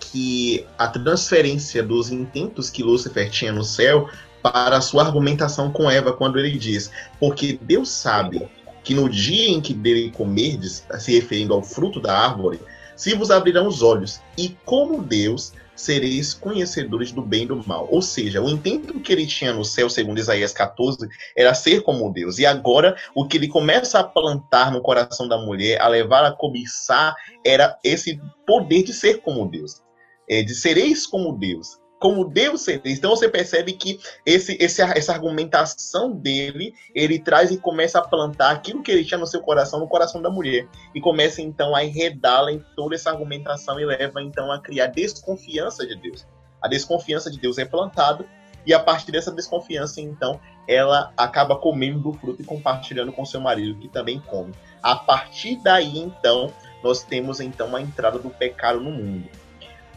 que a transferência dos intentos que Lúcifer tinha no céu para a sua argumentação com Eva, quando ele diz, porque Deus sabe que no dia em que dele comerdes, se referindo ao fruto da árvore, se vos abrirão os olhos, e como Deus sereis conhecedores do bem e do mal. Ou seja, o intento que ele tinha no céu, segundo Isaías catorze, era ser como Deus. E agora, o que ele começa a plantar no coração da mulher, a levar a cobiçar, era esse poder de ser como Deus. É, de sereis como Deus. Como Deus sereis. Então você percebe que esse, esse, essa argumentação dele, ele traz e começa a plantar aquilo que ele tinha no seu coração, no coração da mulher. E começa então a enredá-la em toda essa argumentação e leva então a criar desconfiança de Deus. A desconfiança de Deus é plantada e a partir dessa desconfiança, então, ela acaba comendo do fruto e compartilhando com seu marido, que também come. A partir daí, então, nós temos, então, a entrada do pecado no mundo.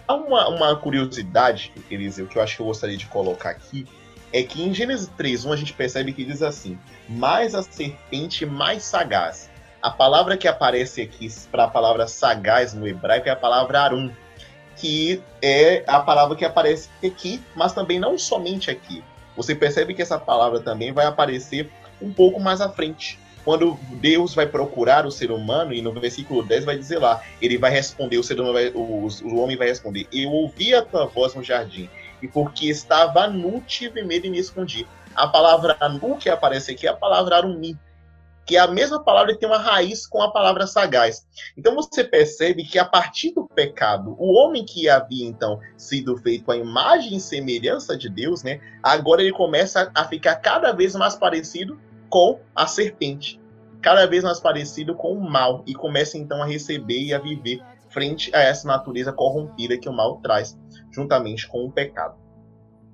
Há uma, uma curiosidade, Eliseu, que eu acho que eu gostaria de colocar aqui, é que em Gênesis três, um, a gente percebe que diz assim: mais a serpente, mais sagaz. A palavra que aparece aqui para a palavra sagaz no hebraico é a palavra arum, que é a palavra que aparece aqui, mas também não somente aqui. Você percebe que essa palavra também vai aparecer um pouco mais à frente, quando Deus vai procurar o ser humano, e no versículo dez vai dizer lá, ele vai responder, o, ser humano vai, o, o homem vai responder: eu ouvi a tua voz no jardim, e porque estava nu, tive medo e me escondi. A palavra nu que aparece aqui é a palavra arumi, que é a mesma palavra que tem uma raiz com a palavra sagaz. Então você percebe que a partir do pecado, o homem que havia então sido feito à imagem e semelhança de Deus, né, agora ele começa a ficar cada vez mais parecido com a serpente, cada vez mais parecido com o mal, e começa então a receber e a viver frente a essa natureza corrompida que o mal traz, juntamente com o pecado.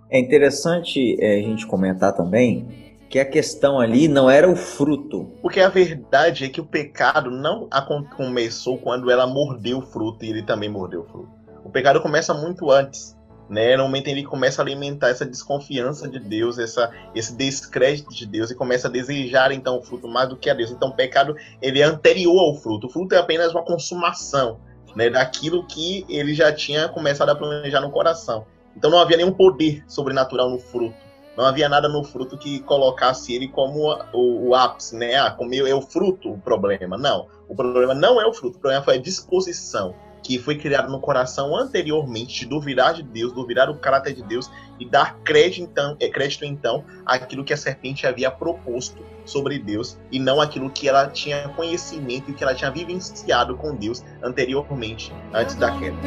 É interessante é, a gente comentar também que a questão ali não era o fruto. Porque a verdade é que o pecado não começou quando ela mordeu o fruto e ele também mordeu o fruto. O pecado começa muito antes, né? No momento em que ele começa a alimentar essa desconfiança de Deus, essa, esse descrédito de Deus, e começa a desejar então o fruto mais do que a Deus. Então o pecado, ele é anterior ao fruto. O fruto é apenas uma consumação, né, daquilo que ele já tinha começado a planejar no coração. Então não havia nenhum poder sobrenatural no fruto. Não havia nada no fruto que colocasse ele como o, o ápice, né? Ah, comeu é o fruto o problema. Não, o problema não é o fruto, o problema foi a disposição que foi criada no coração anteriormente de duvidar de Deus, duvidar do caráter de Deus e dar crédito então, é, crédito, então àquilo que a serpente havia proposto sobre Deus e não aquilo que ela tinha conhecimento e que ela tinha vivenciado com Deus anteriormente, antes da queda.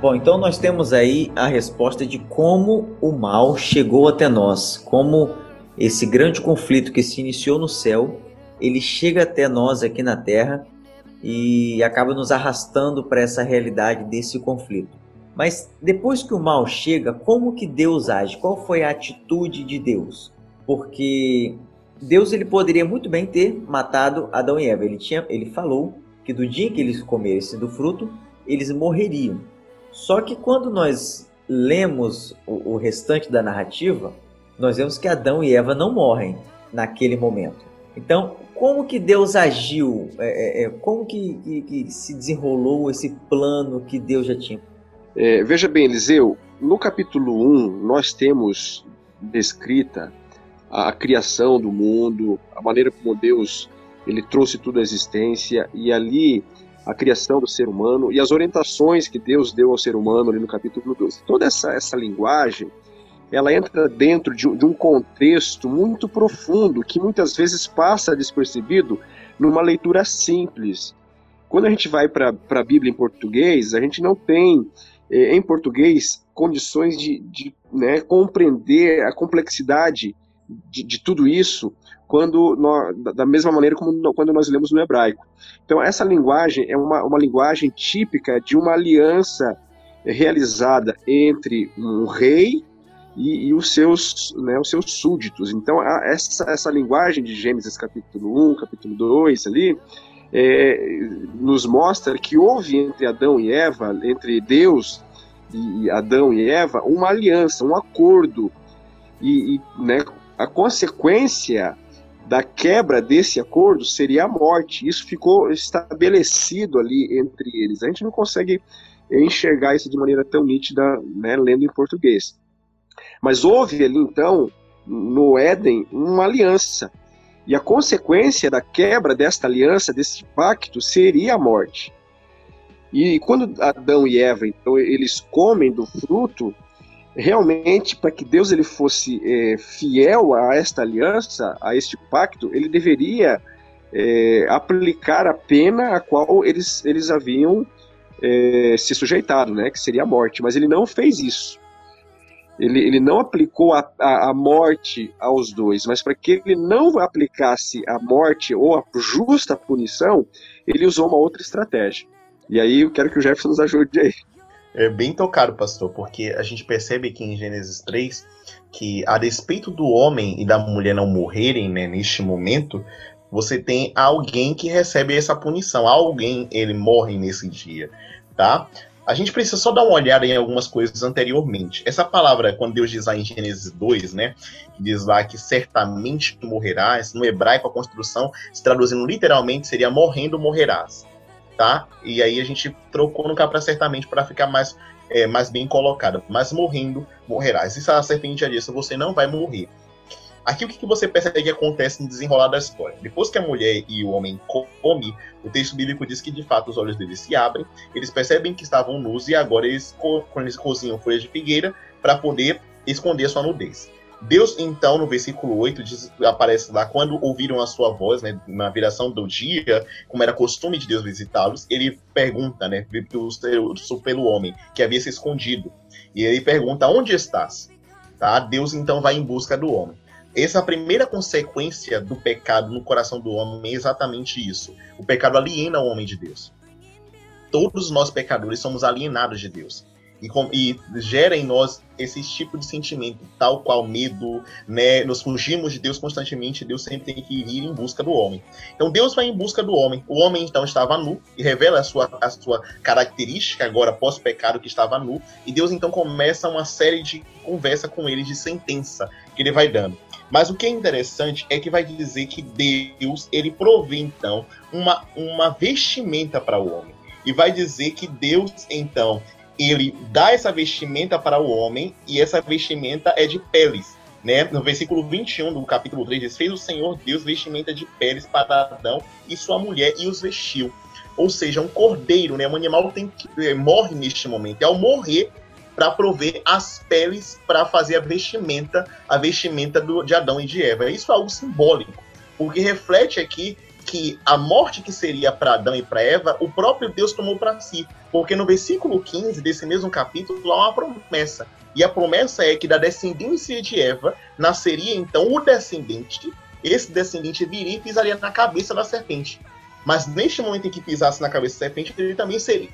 Bom, então nós temos aí a resposta de como o mal chegou até nós, como esse grande conflito que se iniciou no céu, ele chega até nós aqui na Terra e acaba nos arrastando para essa realidade desse conflito. Mas depois que o mal chega, como que Deus age? Qual foi a atitude de Deus? Porque Deus, ele poderia muito bem ter matado Adão e Eva. Ele tinha, ele falou que do dia que eles comessem do fruto, eles morreriam. Só que quando nós lemos o, o restante da narrativa, nós vemos que Adão e Eva não morrem naquele momento. Então, como que Deus agiu? É, é, como que, que, que se desenrolou esse plano que Deus já tinha? É, veja bem, Eliseu, no capítulo um, nós temos descrita a criação do mundo, a maneira como Deus... ele trouxe tudo à existência, e ali a criação do ser humano e as orientações que Deus deu ao ser humano ali no capítulo doze. Toda essa, essa linguagem, ela entra dentro de um, de um contexto muito profundo, que muitas vezes passa despercebido numa leitura simples. Quando a gente vai para a Bíblia em português, a gente não tem, eh, em português, condições de, de né, compreender a complexidade de, de tudo isso, Quando nós, da mesma maneira como quando nós lemos no hebraico. Então essa linguagem é uma, uma linguagem típica de uma aliança realizada entre um rei e, e os, seus, né, os seus súditos. Então essa, essa linguagem de Gênesis capítulo um, capítulo dois ali, é, nos mostra que houve entre Adão e Eva, entre Deus e Adão e Eva, uma aliança, um acordo. E, e né, a consequência da quebra desse acordo seria a morte. Isso ficou estabelecido ali entre eles. A gente não consegue enxergar isso de maneira tão nítida, né, lendo em português. Mas houve ali, então, no Éden, uma aliança. E a consequência da quebra desta aliança, desse pacto, seria a morte. E quando Adão e Eva, então, eles comem do fruto... Realmente, para que Deus ele fosse é, fiel a esta aliança, a este pacto, ele deveria é, aplicar a pena a qual eles, eles haviam é, se sujeitado, né, que seria a morte. Mas ele não fez isso. Ele, ele não aplicou a, a, a morte aos dois, mas para que ele não aplicasse a morte ou a justa punição, ele usou uma outra estratégia. E aí eu quero que o Jefferson nos ajude aí. É bem tocado, pastor, porque a gente percebe que em Gênesis três, que a despeito do homem e da mulher não morrerem, né, neste momento, você tem alguém que recebe essa punição, alguém ele morre nesse dia, tá? A gente precisa só dar uma olhada em algumas coisas anteriormente. Essa palavra, quando Deus diz lá em Gênesis dois, né? Diz lá que certamente morrerás. No hebraico, a construção, se traduzindo literalmente, seria morrendo, morrerás. Tá? E aí a gente trocou no cá para certamente para ficar mais, é, mais bem colocada. Mas morrendo, morrerás. E se a serpente já disse, você não vai morrer. Aqui o que, que você percebe que acontece no desenrolar da história? Depois que a mulher e o homem comem, o texto bíblico diz que de fato os olhos deles se abrem, eles percebem que estavam nus e agora eles, co eles cozinham folhas de figueira para poder esconder a sua nudez. Deus então no versículo oito diz, aparece lá, quando ouviram a sua voz, né, na viração do dia, como era costume de Deus visitá-los, ele pergunta, né, pelo homem que havia se escondido, e ele pergunta, onde estás? Tá? Deus então vai em busca do homem. Essa primeira consequência do pecado no coração do homem é exatamente isso. O pecado aliena o homem de Deus. Todos nós pecadores somos alienados de Deus. E, com, e gera em nós esse tipo de sentimento, tal qual medo, né? Nós fugimos de Deus constantemente, Deus sempre tem que ir em busca do homem. Então Deus vai em busca do homem. O homem então estava nu e revela a sua, a sua característica agora pós-pecado, que estava nu. E Deus então começa uma série de conversa com ele, de sentença que ele vai dando. Mas o que é interessante é que vai dizer que Deus, ele provê então uma, uma vestimenta para o homem. E vai dizer que Deus então, ele dá essa vestimenta para o homem, e essa vestimenta é de peles, né? No versículo vinte e um do capítulo três diz, fez o Senhor Deus vestimenta de peles para Adão e sua mulher e os vestiu. Ou seja, um cordeiro, né? Um animal tem que, é, morre neste momento, e ao morrer, para prover as peles para fazer a vestimenta, a vestimenta do, de Adão e de Eva. Isso é algo simbólico, porque reflete aqui que a morte que seria para Adão e para Eva, o próprio Deus tomou para si, porque no versículo quinze desse mesmo capítulo há uma promessa, e a promessa é que da descendência de Eva nasceria então o descendente, esse descendente viria e pisaria na cabeça da serpente, mas neste momento em que pisasse na cabeça da serpente, ele também seria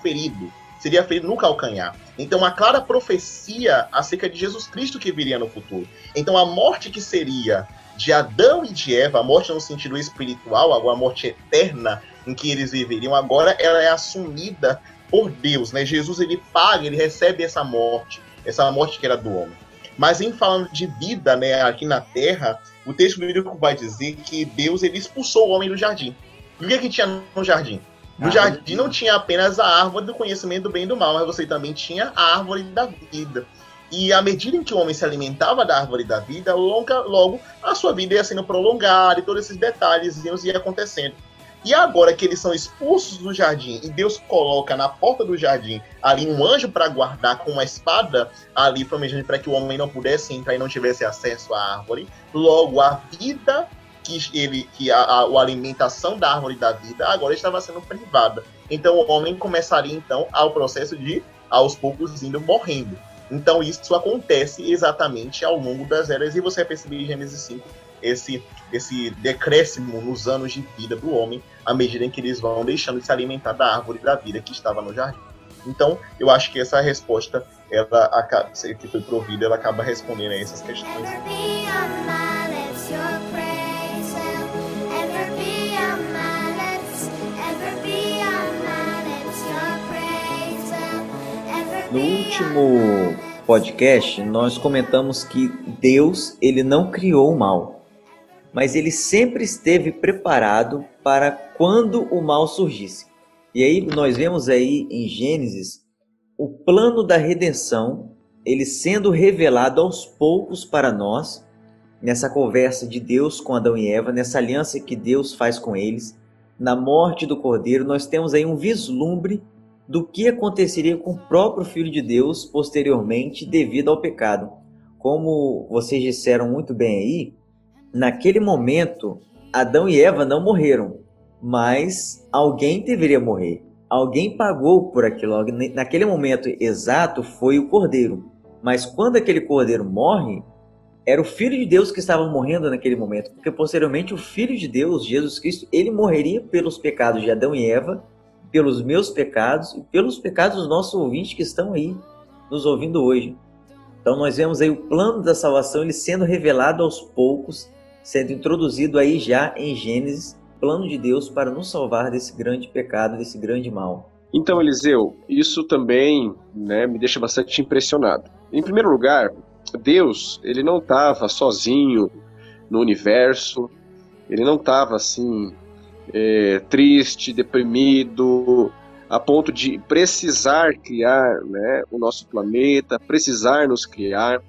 ferido, seria feito no calcanhar. Então, uma clara profecia acerca de Jesus Cristo que viria no futuro. Então, a morte que seria de Adão e de Eva, a morte no sentido espiritual, agora a morte eterna em que eles viveriam, agora ela é assumida por Deus, né? Jesus, ele paga, ele recebe essa morte, essa morte que era do homem. Mas em falando de vida, né, aqui na Terra, o texto bíblico vai dizer que Deus, ele expulsou o homem do jardim. E o que, é que tinha no jardim? No jardim não tinha apenas a árvore do conhecimento do bem e do mal, mas você também tinha a árvore da vida. E à medida em que o homem se alimentava da árvore da vida, logo, logo a sua vida ia sendo prolongada e todos esses detalhes iam acontecendo. E agora que eles são expulsos do jardim e Deus coloca na porta do jardim ali um anjo para guardar com uma espada ali, planejando para que o homem não pudesse entrar e não tivesse acesso à árvore, logo a vida... que, ele, que a, a, a alimentação da árvore da vida agora estava sendo privada. Então o homem começaria então ao processo de, aos poucos, indo morrendo. Então isso acontece exatamente ao longo das eras, e você vai perceber em Gênesis cinco esse, esse decréscimo nos anos de vida do homem, à medida em que eles vão deixando de se alimentar da árvore da vida que estava no jardim. Então eu acho que essa resposta, ela acaba, que foi provida, ela acaba respondendo a essas questões. No último podcast, nós comentamos que Deus, ele não criou o mal, mas ele sempre esteve preparado para quando o mal surgisse. E aí nós vemos aí em Gênesis o plano da redenção, ele sendo revelado aos poucos para nós, nessa conversa de Deus com Adão e Eva, nessa aliança que Deus faz com eles, na morte do Cordeiro. Nós temos aí um vislumbre do que aconteceria com o próprio Filho de Deus posteriormente devido ao pecado. Como vocês disseram muito bem aí, naquele momento Adão e Eva não morreram, mas alguém deveria morrer. Alguém pagou por aquilo. Naquele momento exato foi o Cordeiro. Mas quando aquele cordeiro morre, era o Filho de Deus que estava morrendo naquele momento, porque posteriormente o Filho de Deus, Jesus Cristo, ele morreria pelos pecados de Adão e Eva, pelos meus pecados e pelos pecados dos nossos ouvintes que estão aí nos ouvindo hoje. Então nós vemos aí o plano da salvação, ele sendo revelado aos poucos, sendo introduzido aí já em Gênesis, plano de Deus para nos salvar desse grande pecado, desse grande mal. Então, Eliseu, isso também, né, me deixa bastante impressionado. Em primeiro lugar, Deus, ele não estava sozinho no universo, ele não estava assim, é, triste, deprimido, a ponto de precisar criar, né, o nosso planeta, precisar nos criar.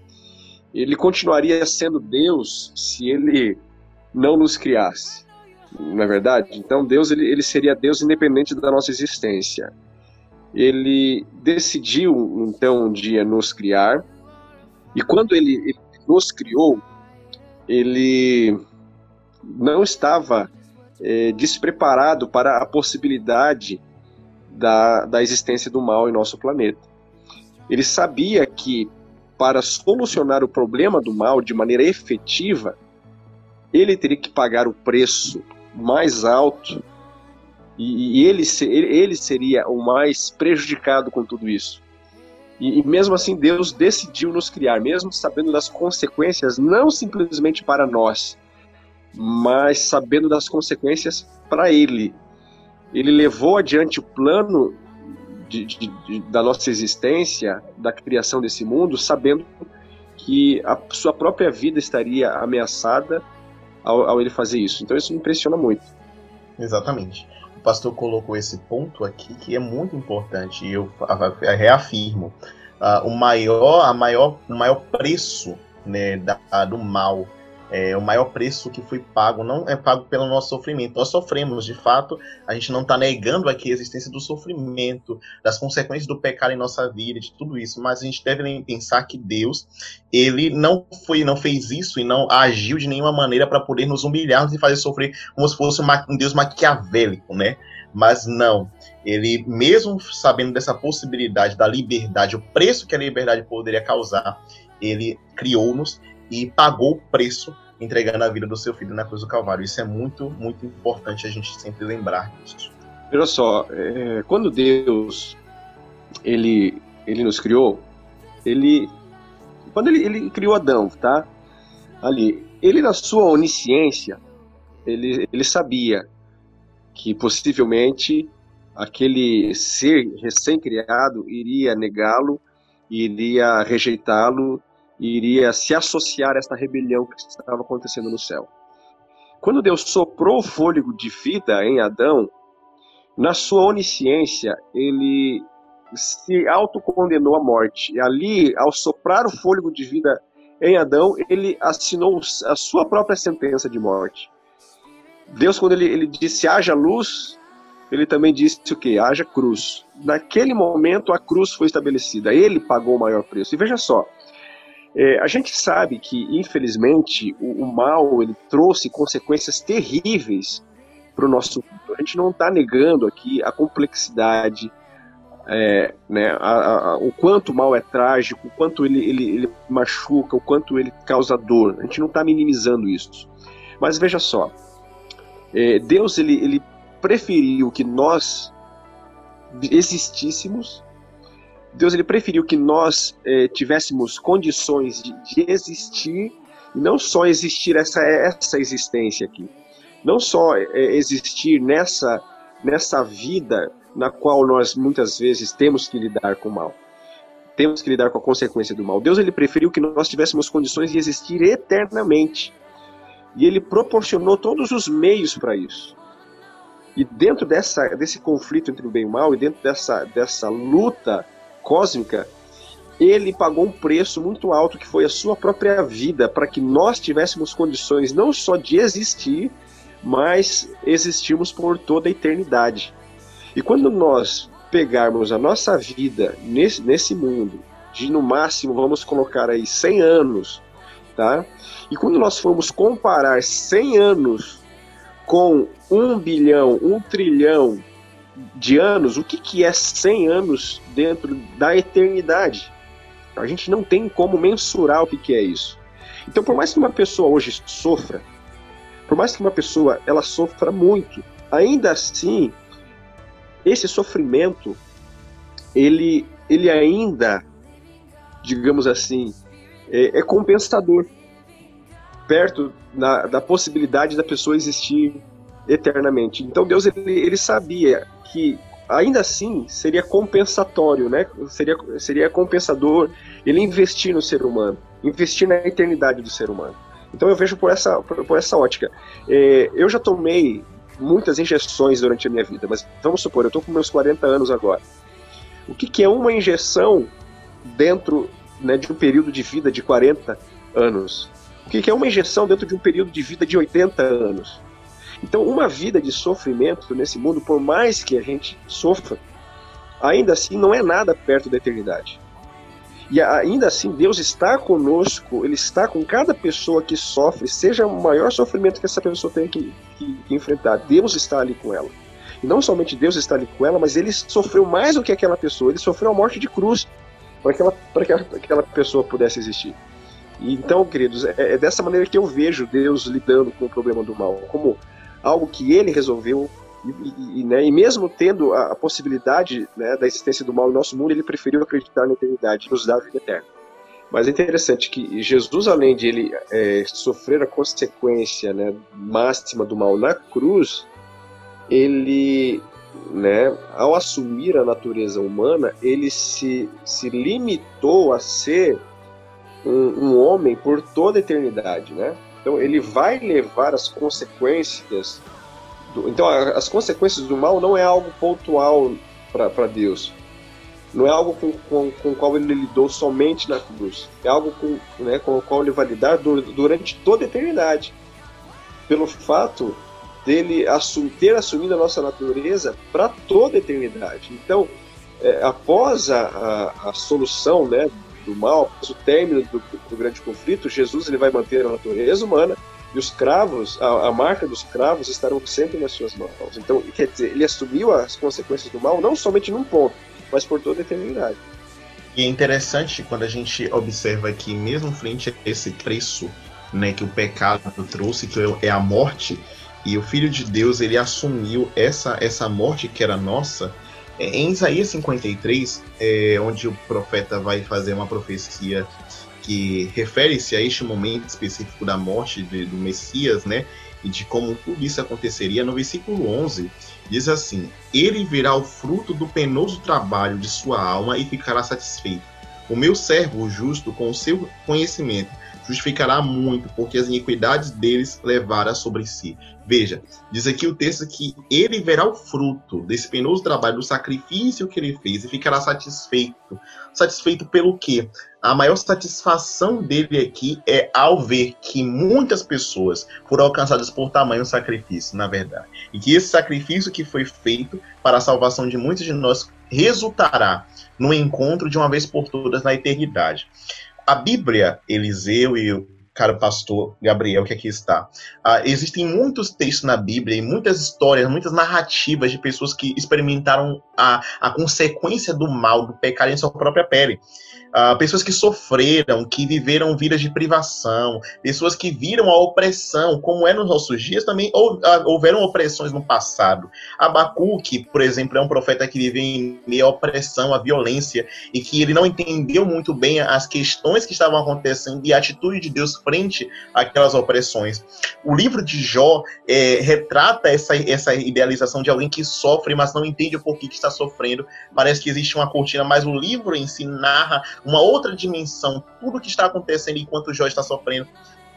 Ele continuaria sendo Deus se ele não nos criasse, não é verdade? Então Deus, ele, ele seria Deus independente da nossa existência. Ele decidiu, então, um dia nos criar. E quando ele, ele nos criou, ele não estava é, despreparado para a possibilidade da, da existência do mal em nosso planeta. Ele sabia que, para solucionar o problema do mal de maneira efetiva, ele teria que pagar o preço mais alto e, e ele, ele seria o mais prejudicado com tudo isso. E, e mesmo assim Deus decidiu nos criar, mesmo sabendo das consequências, não simplesmente para nós, mas sabendo das consequências para Ele. Ele levou adiante o plano de, de, de, da nossa existência, da criação desse mundo, sabendo que a sua própria vida estaria ameaçada ao, ao Ele fazer isso. Então isso me impressiona muito. Exatamente. O pastor colocou esse ponto aqui que é muito importante e eu reafirmo. Uh, o, maior, a maior, o maior preço, né, da, do mal, é, o maior preço que foi pago, não é pago pelo nosso sofrimento. Nós sofremos, de fato, a gente não está negando aqui a existência do sofrimento, das consequências do pecado em nossa vida, de tudo isso, mas a gente deve pensar que Deus, ele não, foi, não fez isso e não agiu de nenhuma maneira para poder nos humilhar e fazer sofrer como se fosse um Deus maquiavélico, né? Mas não, ele mesmo sabendo dessa possibilidade da liberdade, o preço que a liberdade poderia causar, ele criou-nos e pagou o preço entregando a vida do seu filho na cruz do Calvário. Isso é muito, muito importante a gente sempre lembrar disso. Olha só, é, quando Deus ele, ele nos criou, ele, quando ele, ele criou Adão, tá? Ali, ele na sua onisciência, ele, ele sabia que possivelmente aquele ser recém-criado iria negá-lo, iria rejeitá-lo, iria se associar a esta rebelião que estava acontecendo no céu. Quando Deus soprou o fôlego de vida em Adão, na sua onisciência, ele se autocondenou à morte. E ali, ao soprar o fôlego de vida em Adão, ele assinou a sua própria sentença de morte. Deus, quando ele, ele disse, haja luz, ele também disse o quê? Haja cruz. Naquele momento, a cruz foi estabelecida. Ele pagou o maior preço. E veja só, É, a gente sabe que, infelizmente, o, o mal ele trouxe consequências terríveis para o nosso mundo. A gente não está negando aqui a complexidade, é, né, a, a, o quanto o mal é trágico, o quanto ele, ele, ele machuca, o quanto ele causa dor. A gente não está minimizando isso. Mas veja só, é, Deus ele, ele preferiu que nós existíssemos. Deus ele preferiu que nós eh, tivéssemos condições de, de existir, e não só existir essa, essa existência aqui, não só eh, existir nessa, nessa vida na qual nós muitas vezes temos que lidar com o mal, temos que lidar com a consequência do mal. Deus ele preferiu que nós tivéssemos condições de existir eternamente, e ele proporcionou todos os meios para isso. E dentro dessa, desse conflito entre o bem e o mal, e dentro dessa, dessa luta cósmica, ele pagou um preço muito alto, que foi a sua própria vida, para que nós tivéssemos condições não só de existir, mas existirmos por toda a eternidade. E quando nós pegarmos a nossa vida nesse, nesse mundo, de no máximo, vamos colocar aí cem anos, tá? E quando nós formos comparar cem anos com um bilhão, um trilhão de anos, o que, que é cem anos dentro da eternidade? A gente não tem como mensurar o que, que é isso. Então, por mais que uma pessoa hoje sofra, por mais que uma pessoa ela sofra muito, ainda assim, esse sofrimento, ele, ele ainda, digamos assim, é, é compensador, perto na, da possibilidade da pessoa existir eternamente. Então Deus ele, ele sabia que ainda assim seria compensatório, né? Seria, seria compensador ele investir no ser humano, investir na eternidade do ser humano. Então eu vejo por essa, por, por essa ótica. É, eu já tomei muitas injeções durante a minha vida, mas vamos supor, eu estou com meus quarenta anos agora. O que, que é uma injeção dentro, né, de um período de vida de quarenta anos? O que, que é uma injeção dentro de um período de vida de oitenta anos? Então, uma vida de sofrimento nesse mundo, por mais que a gente sofra, ainda assim não é nada perto da eternidade. E ainda assim, Deus está conosco, Ele está com cada pessoa que sofre, seja o maior sofrimento que essa pessoa tenha que, que, que enfrentar, Deus está ali com ela. E não somente Deus está ali com ela, mas Ele sofreu mais do que aquela pessoa, Ele sofreu a morte de cruz para que, ela, para que aquela pessoa pudesse existir. E então, queridos, é, é dessa maneira que eu vejo Deus lidando com o problema do mal, como algo que Ele resolveu, e, e, né, e mesmo tendo a, a possibilidade, né, da existência do mal no nosso mundo, Ele preferiu acreditar na eternidade, nos dar a vida eterna. Mas é interessante que Jesus, além de Ele é, sofrer a consequência, né, máxima do mal na cruz, Ele, né, ao assumir a natureza humana, Ele se, se limitou a ser um, um homem por toda a eternidade, né? Então ele vai levar as consequências, do, então as consequências do mal não é algo pontual para Deus, não é algo com, com, com o qual ele lidou somente na cruz, é algo com, né, com o qual ele vai lidar durante toda a eternidade, pelo fato dele assum, ter assumido a nossa natureza para toda a eternidade. Então, é, após a, a, a solução, né, do mal, o término do, do grande conflito, Jesus ele vai manter a natureza humana e os cravos, a, a marca dos cravos estarão sempre nas suas mãos. Então, quer dizer, ele assumiu as consequências do mal não somente num ponto, mas por toda a eternidade. E é interessante quando a gente observa que mesmo frente a esse preço, né, que o pecado trouxe, que é a morte, e o Filho de Deus ele assumiu essa, essa morte que era nossa. Em Isaías cinquenta e três, é, onde o profeta vai fazer uma profecia que refere-se a este momento específico da morte de, do Messias, né, e de como tudo isso aconteceria, no versículo onze, diz assim: Ele verá o fruto do penoso trabalho de sua alma e ficará satisfeito. O meu servo justo, com o seu conhecimento, justificará muito, porque as iniquidades deles levará sobre si. Veja, diz aqui o texto que ele verá o fruto desse penoso trabalho, do sacrifício que ele fez, e ficará satisfeito. Satisfeito pelo quê? A maior satisfação dele aqui é ao ver que muitas pessoas foram alcançadas por tamanho sacrifício, na verdade. E que esse sacrifício que foi feito para a salvação de muitos de nós resultará no encontro de uma vez por todas na eternidade. A Bíblia, Eliseu e o caro pastor Gabriel, que aqui está, uh, existem muitos textos na Bíblia e muitas histórias, muitas narrativas de pessoas que experimentaram a, a consequência do mal, do pecado em sua própria pele. Uh, pessoas que sofreram, que viveram vidas de privação, pessoas que viram a opressão, como é nos nossos dias, também ou, uh, houveram opressões no passado. Habacuque, por exemplo, é um profeta que viveu em meio à opressão, à violência, e que ele não entendeu muito bem as questões que estavam acontecendo e a atitude de Deus frente àquelas opressões. O livro de Jó é, retrata essa, essa idealização de alguém que sofre, mas não entende o porquê que está sofrendo. Parece que existe uma cortina, mas o livro em si narra uma outra dimensão, tudo que está acontecendo enquanto Jó está sofrendo.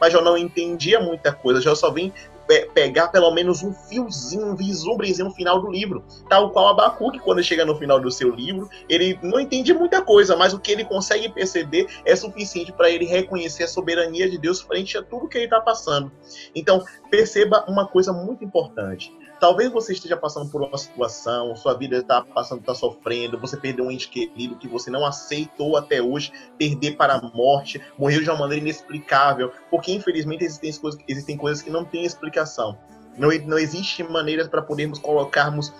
Mas Jó não entendia muita coisa, Jó só vem pe- pegar pelo menos um fiozinho, um vislumbrezinho no final do livro. Tal qual Habacuque, quando chega no final do seu livro, ele não entende muita coisa, mas o que ele consegue perceber é suficiente para ele reconhecer a soberania de Deus frente a tudo que ele está passando. Então, perceba uma coisa muito importante. Talvez você esteja passando por uma situação, sua vida está passando, está sofrendo, você perdeu um ente querido que você não aceitou até hoje, perder para a morte, morreu de uma maneira inexplicável, porque infelizmente existem coisas, existem coisas que não têm explicação. Não, não existem maneiras para podermos colocarmos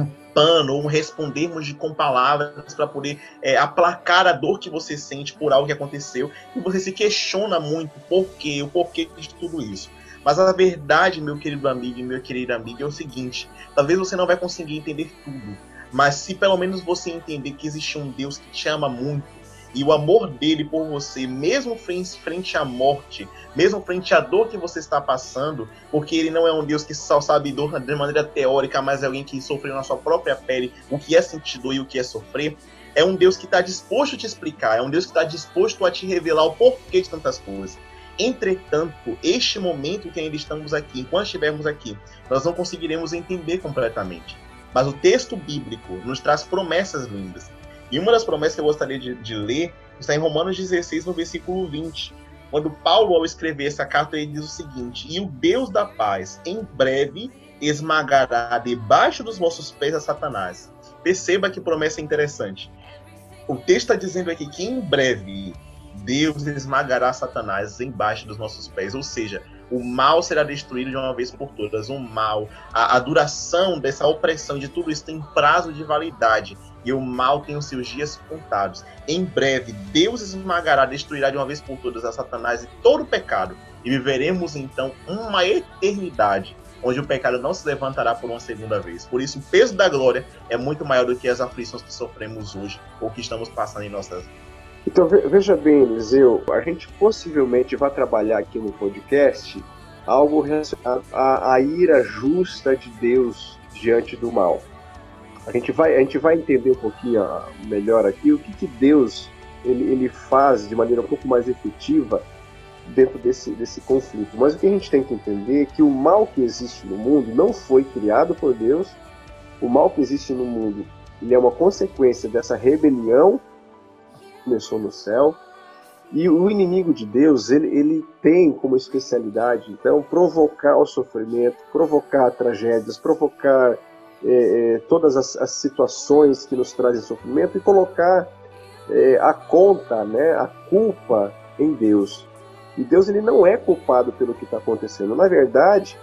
um pano, ou respondermos de, com palavras para poder é, aplacar a dor que você sente por algo que aconteceu, e você se questiona muito por quê, o porquê de tudo isso. Mas a verdade, meu querido amigo e minha querida amiga, é o seguinte: talvez você não vai conseguir entender tudo, mas se pelo menos você entender que existe um Deus que te ama muito, e o amor dele por você, mesmo frente à morte, mesmo frente à dor que você está passando, porque ele não é um Deus que só sabe dor de maneira teórica, mas é alguém que sofreu na sua própria pele o que é sentir dor e o que é sofrer, é um Deus que está disposto a te explicar, é um Deus que está disposto a te revelar o porquê de tantas coisas. Entretanto, este momento que ainda estamos aqui, enquanto estivermos aqui, nós não conseguiremos entender completamente. Mas o texto bíblico nos traz promessas lindas. E uma das promessas que eu gostaria de, de ler está em Romanos dezesseis, no versículo vinte. Quando Paulo, ao escrever essa carta, ele diz o seguinte: "E o Deus da paz, em breve, esmagará debaixo dos vossos pés a Satanás." Perceba que promessa interessante. O texto está dizendo aqui que em breve Deus esmagará Satanás embaixo dos nossos pés, ou seja, o mal será destruído de uma vez por todas. O mal, a, a duração dessa opressão, de tudo isso tem prazo de validade, e o mal tem os seus dias contados. Em breve, Deus esmagará, destruirá de uma vez por todas a Satanás e todo o pecado, e viveremos então uma eternidade onde o pecado não se levantará por uma segunda vez. Por isso, o peso da glória é muito maior do que as aflições que sofremos hoje ou que estamos passando em nossas vidas. Então, veja bem, Eliseu, a gente possivelmente vai trabalhar aqui no podcast algo relacionado à, à ira justa de Deus diante do mal. A gente vai, a gente vai entender um pouquinho melhor aqui o que, que Deus ele, ele faz de maneira um pouco mais efetiva dentro desse, desse conflito. Mas o que a gente tem que entender é que o mal que existe no mundo não foi criado por Deus. O mal que existe no mundo, ele é uma consequência dessa rebelião começou no céu, e o inimigo de Deus, ele, ele tem como especialidade, então, provocar o sofrimento, provocar tragédias, provocar eh, todas as, as situações que nos trazem sofrimento, e colocar eh, a conta, né, a culpa em Deus. E Deus, ele não é culpado pelo que está acontecendo. Na verdade,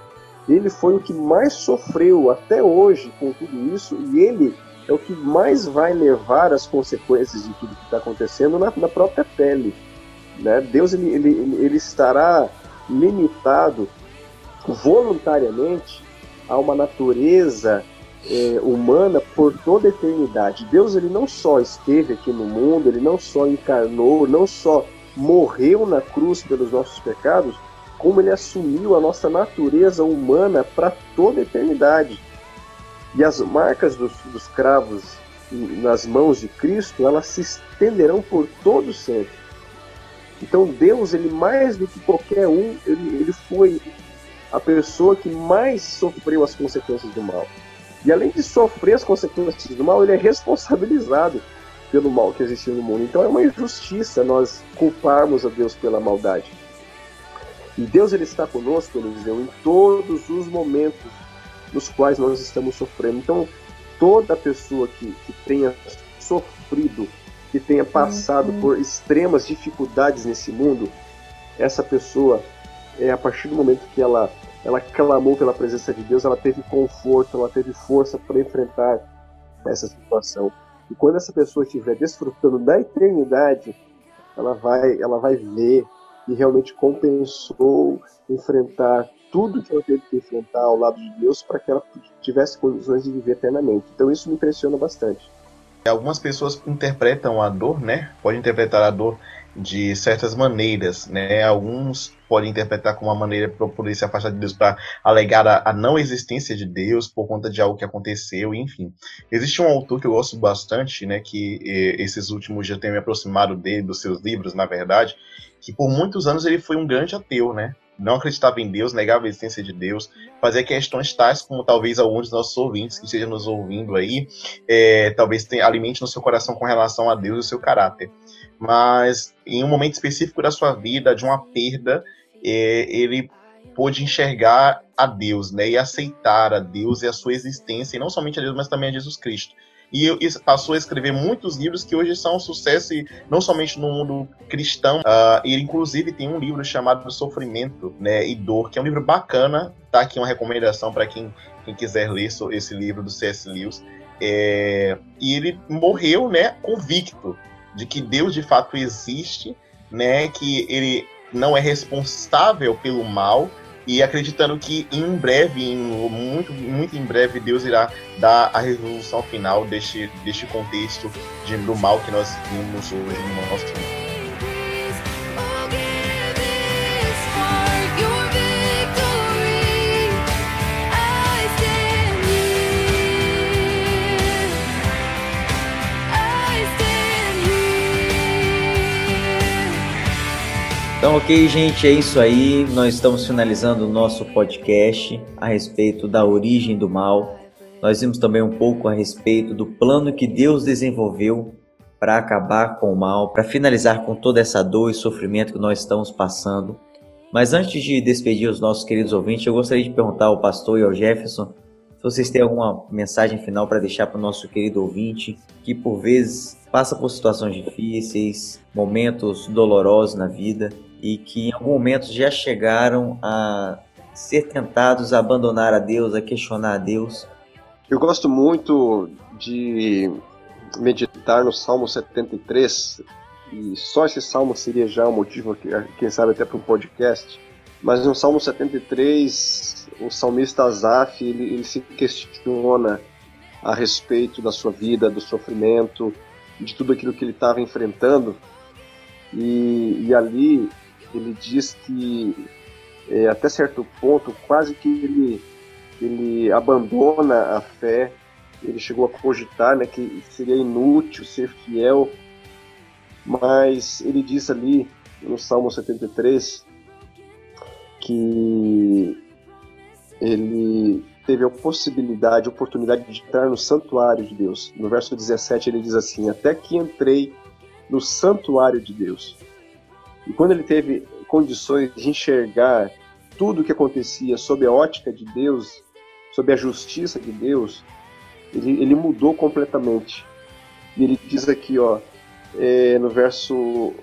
ele foi o que mais sofreu até hoje com tudo isso, e ele é o que mais vai levar as consequências de tudo que está acontecendo na, na própria pele, né? Deus ele, ele, ele estará limitado voluntariamente a uma natureza eh, humana por toda a eternidade. Deus ele não só esteve aqui no mundo, ele não só encarnou, não só morreu na cruz pelos nossos pecados, como ele assumiu a nossa natureza humana para toda a eternidade. E as marcas dos, dos cravos nas mãos de Cristo, elas se estenderão por todo sempre. Então Deus, ele mais do que qualquer um, ele, ele foi a pessoa que mais sofreu as consequências do mal. E além de sofrer as consequências do mal, ele é responsabilizado pelo mal que existiu no mundo. Então é uma injustiça nós culparmos a Deus pela maldade. E Deus ele está conosco, Eliseu, em todos os momentos nos quais nós estamos sofrendo. Então, toda pessoa que, que tenha sofrido, que tenha passado por extremas dificuldades nesse mundo, essa pessoa, é, a partir do momento que ela, ela clamou pela presença de Deus, ela teve conforto, ela teve força para enfrentar essa situação. E quando essa pessoa estiver desfrutando da eternidade, ela vai, ela vai ver que realmente compensou enfrentar tudo que ela teve que enfrentar ao lado de Deus para que ela tivesse condições de viver eternamente. Então isso me impressiona bastante. Algumas pessoas interpretam a dor, né? Podem interpretar a dor de certas maneiras, né? Alguns podem interpretar como uma maneira para poder se afastar de Deus, para alegar a, a não existência de Deus por conta de algo que aconteceu, enfim. Existe um autor que eu gosto bastante, né? Que eh, esses últimos dias eu tenho me aproximado dele, dos seus livros, na verdade, que por muitos anos ele foi um grande ateu, né? Não acreditava em Deus, negava a existência de Deus, fazia questões tais como talvez alguns dos nossos ouvintes que estejam nos ouvindo aí, é, talvez tenha, alimente no seu coração com relação a Deus e o seu caráter. Mas em um momento específico da sua vida, de uma perda, é, ele pôde enxergar a Deus, né, e aceitar a Deus e a sua existência, e não somente a Deus, mas também a Jesus Cristo. E passou a escrever muitos livros que hoje são um sucesso, não somente no mundo cristão. Uh, ele, inclusive, tem um livro chamado Sofrimento, né, e Dor, que é um livro bacana. Tá aqui uma recomendação para quem quem quiser ler esse livro do C S Lewis. É, e ele morreu, né, convicto de que Deus de fato existe, né, que ele não é responsável pelo mal, e acreditando que em breve, em, muito, muito em breve, Deus irá dar a resolução final deste, deste contexto de, do mal que nós vimos hoje no nosso mundo. Então, ok, gente, é isso aí. Nós estamos finalizando o nosso podcast a respeito da origem do mal. Nós vimos também um pouco a respeito do plano que Deus desenvolveu para acabar com o mal, para finalizar com toda essa dor e sofrimento que nós estamos passando. Mas antes de despedir os nossos queridos ouvintes, eu gostaria de perguntar ao pastor e ao Jefferson se vocês têm alguma mensagem final para deixar para o nosso querido ouvinte, que por vezes passa por situações difíceis, momentos dolorosos na vida, e que em algum momento já chegaram a ser tentados a abandonar a Deus, a questionar a Deus. Eu gosto muito de meditar no Salmo setenta e três, e só esse Salmo seria já um motivo, quem sabe até para um podcast, mas no Salmo setenta e três, o salmista Asafe, ele, ele se questiona a respeito da sua vida, do sofrimento, de tudo aquilo que ele estava enfrentando, e, e ali... ele diz que, é, até certo ponto, quase que ele, ele abandona a fé. Ele chegou a cogitar, né, que seria inútil ser fiel. Mas ele diz ali, no Salmo setenta e três, que ele teve a possibilidade, a oportunidade de entrar no santuário de Deus. No verso dezessete ele diz assim: até que entrei no santuário de Deus. E quando ele teve condições de enxergar tudo o que acontecia sob a ótica de Deus, sob a justiça de Deus, ele, ele mudou completamente. E ele diz aqui, ó, é, no verso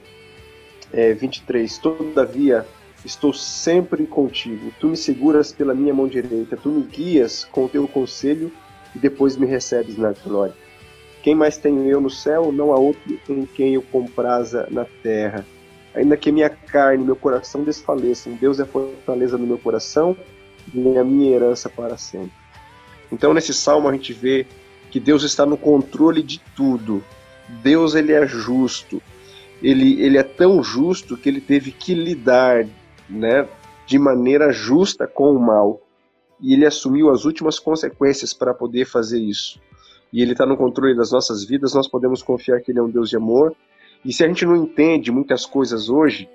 é, vinte e três, todavia estou sempre contigo, tu me seguras pela minha mão direita, tu me guias com o teu conselho e depois me recebes na glória. Quem mais tenho eu no céu, não há outro em quem eu compraza na terra. Ainda que minha carne e meu coração desfaleçam, Deus é a fortaleza do meu coração e a minha herança para sempre. Então, nesse salmo a gente vê que Deus está no controle de tudo. Deus, ele é justo. Ele, ele é tão justo que ele teve que lidar, né, de maneira justa com o mal. E ele assumiu as últimas consequências para poder fazer isso. E ele está no controle das nossas vidas, nós podemos confiar que ele é um Deus de amor. E se a gente não entende muitas coisas hoje,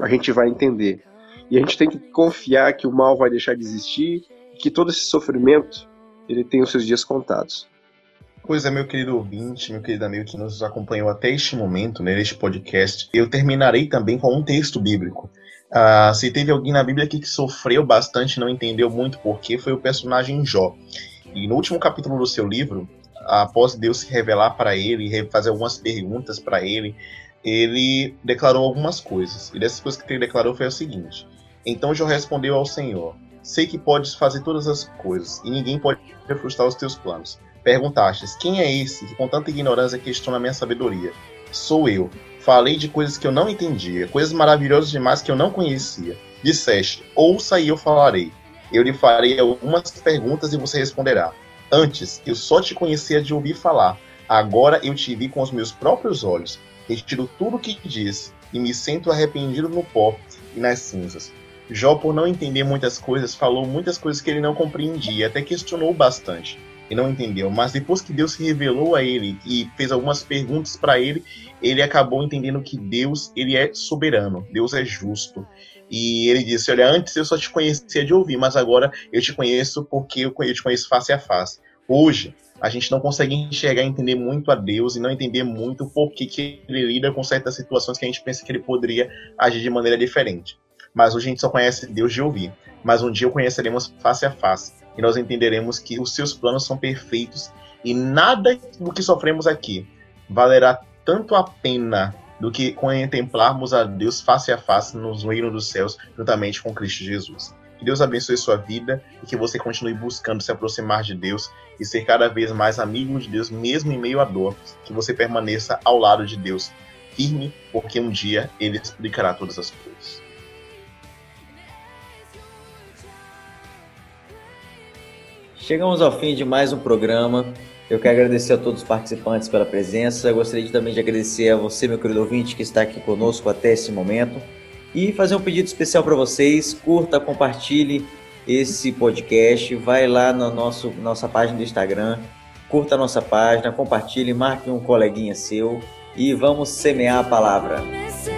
a gente vai entender. E a gente tem que confiar que o mal vai deixar de existir, que todo esse sofrimento, ele tem os seus dias contados. Pois é, meu querido ouvinte, meu querido amigo que nos acompanhou até este momento, né, neste podcast, eu terminarei também com um texto bíblico. Ah, se teve alguém na Bíblia aqui que sofreu bastante, não entendeu muito porquê, foi o personagem Jó. E no último capítulo do seu livro, após Deus se revelar para ele, fazer algumas perguntas para ele, ele declarou algumas coisas. E dessas coisas que ele declarou foi o seguinte: então Jó respondeu ao Senhor: sei que podes fazer todas as coisas, e ninguém pode frustrar os teus planos. Perguntastes: quem é esse que com tanta ignorância questiona a minha sabedoria? Sou eu. Falei de coisas que eu não entendia, coisas maravilhosas demais que eu não conhecia. Disseste: ouça e eu falarei. Eu lhe farei algumas perguntas e você responderá. Antes, eu só te conhecia de ouvir falar. Agora eu te vi com os meus próprios olhos. Retiro tudo o que diz e me sinto arrependido no pó e nas cinzas. Jó, por não entender muitas coisas, falou muitas coisas que ele não compreendia, até questionou bastante e não entendeu. Mas depois que Deus se revelou a ele e fez algumas perguntas para ele, ele acabou entendendo que Deus, ele é soberano, Deus é justo. E ele disse: olha, antes eu só te conhecia de ouvir, mas agora eu te conheço porque eu te conheço face a face. Hoje, a gente não consegue enxergar e entender muito a Deus e não entender muito por que que ele lida com certas situações que a gente pensa que ele poderia agir de maneira diferente. Mas hoje a gente só conhece Deus de ouvir, mas um dia o conheceremos face a face e nós entenderemos que os seus planos são perfeitos e nada do que sofremos aqui valerá tanto a pena do que contemplarmos a Deus face a face nos reinos dos céus, juntamente com Cristo Jesus. Que Deus abençoe sua vida e que você continue buscando se aproximar de Deus e ser cada vez mais amigo de Deus, mesmo em meio à dor. Que você permaneça ao lado de Deus, firme, porque um dia Ele explicará todas as coisas. Chegamos ao fim de mais um programa. Eu quero agradecer a todos os participantes pela presença. Eu gostaria também de agradecer a você, meu querido ouvinte, que está aqui conosco até esse momento. E fazer um pedido especial para vocês. Curta, compartilhe esse podcast. Vai lá na nosso, nossa página do Instagram. Curta a nossa página, compartilhe, marque um coleguinha seu. E vamos semear a palavra.